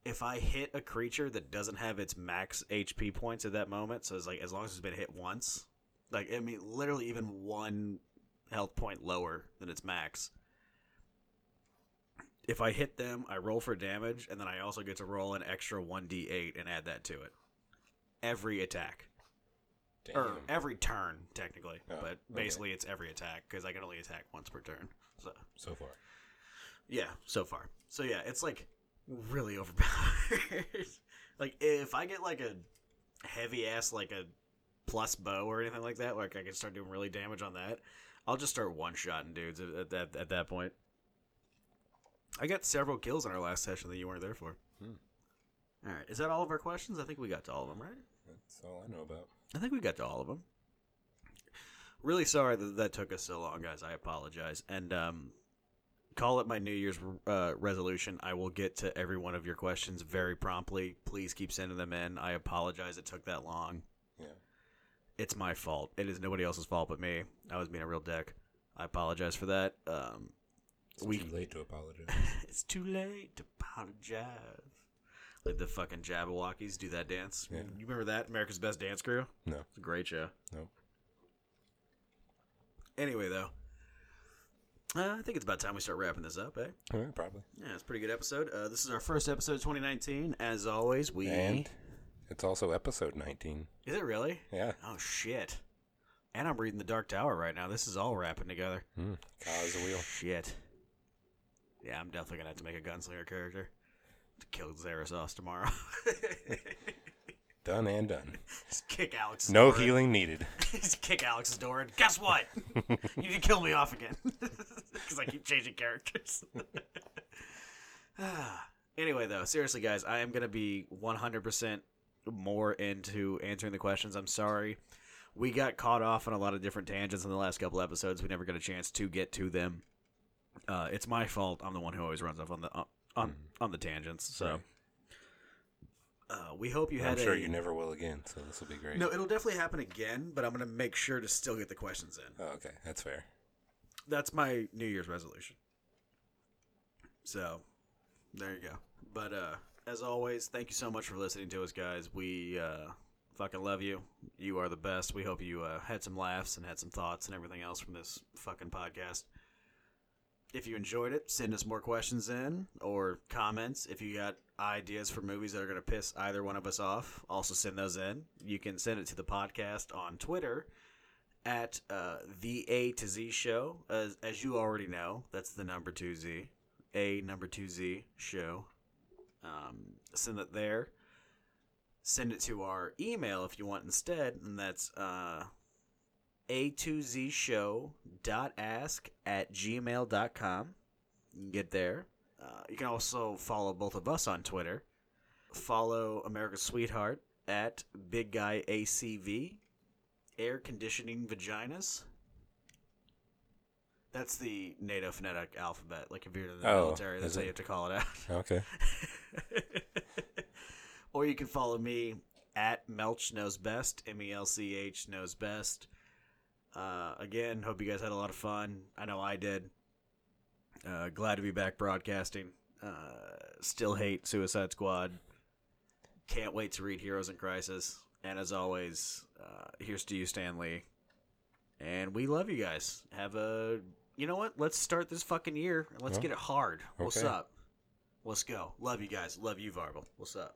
if I hit a creature that doesn't have its max HP points at that moment, so it's like as long as it's been hit once, like I mean, literally even one health point lower than its max. If I hit them, I roll for damage, and then I also get to roll an extra 1d8 and add that to it. Every attack. Damn. Or every turn, technically. Oh, but basically okay. It's every attack, because I can only attack once per turn. So far. Yeah, so far. So yeah, it's like... really overpowered. Like, if I get, like, a heavy-ass, like, a plus bow or anything like that, like, I can start doing really damage on that, I'll just start one-shotting dudes at that point. I got several kills in our last session that you weren't there for. All right. Is that all of our questions? I think we got to all of them, right? That's all I know about. I think we got to all of them. Really sorry that took us so long, guys. I apologize. And, call it my New Year's resolution. I will get to every one of your questions very promptly. Please keep sending them in. I apologize it took that long. Yeah. It's my fault. It is nobody else's fault but me. I was being a real dick. I apologize for that. It's too late to apologize. It's too late to apologize. Like the fucking Jabberwockies do that dance. Yeah. You remember that? America's Best Dance Crew? No. It's a great show. Nope. Anyway, though. I think it's about time we start wrapping this up, eh? All right, probably. Yeah, it's a pretty good episode. This is our first episode of 2019. As always, we... And it's also episode 19. Is it really? Yeah. Oh, shit. And I'm reading The Dark Tower right now. This is all wrapping together. Cause a wheel. Shit. Yeah, I'm definitely going to have to make a gunslinger character to kill Zarasos tomorrow. Done and done. Just kick Alex's door. No healing needed. Just kick Alex's door and guess what? You need to kill me off again. Because I keep changing characters. Anyway, though, seriously, guys, I am going to be 100% more into answering the questions. I'm sorry. We got caught off on a lot of different tangents in the last couple episodes. We never got a chance to get to them. It's my fault. I'm the one who always runs off on the tangents, so... Right. We hope you had. I'm sure you never will again, so this will be great. No, it'll definitely happen again, but I'm going to make sure to still get the questions in. Oh, okay, that's fair. That's my New Year's resolution. So, there you go. But as always, thank you so much for listening to us, guys. We fucking love you. You are the best. We hope you had some laughs and had some thoughts and everything else from this fucking podcast. If you enjoyed it, send us more questions in or comments. If you got ideas for movies that are going to piss either one of us off, also send those in. You can send it to the podcast on Twitter at the A to Z show. As you already know, that's the number 2Z. A number 2Z show. Send it there. Send it to our email if you want instead, and that's... a2zshow.ask@gmail.com. You can get there. You can also follow both of us on Twitter. Follow America's Sweetheart at Big Guy ACV. Air Conditioning Vaginas. That's the NATO phonetic alphabet. Like if you're in the military, that's how you have to call it out. Okay. Or you can follow me at Melch Knows Best. MELCH Knows Best. Again, hope you guys had a lot of fun. I know I did. Glad to be back broadcasting. Still hate Suicide Squad. Can't wait to read Heroes in Crisis. And as always, here's to you, Stan Lee. And we love you guys. You know what? Let's start this fucking year. And let's get it hard. Okay. What's up? Let's go. Love you guys. Love you, Varble. What's up?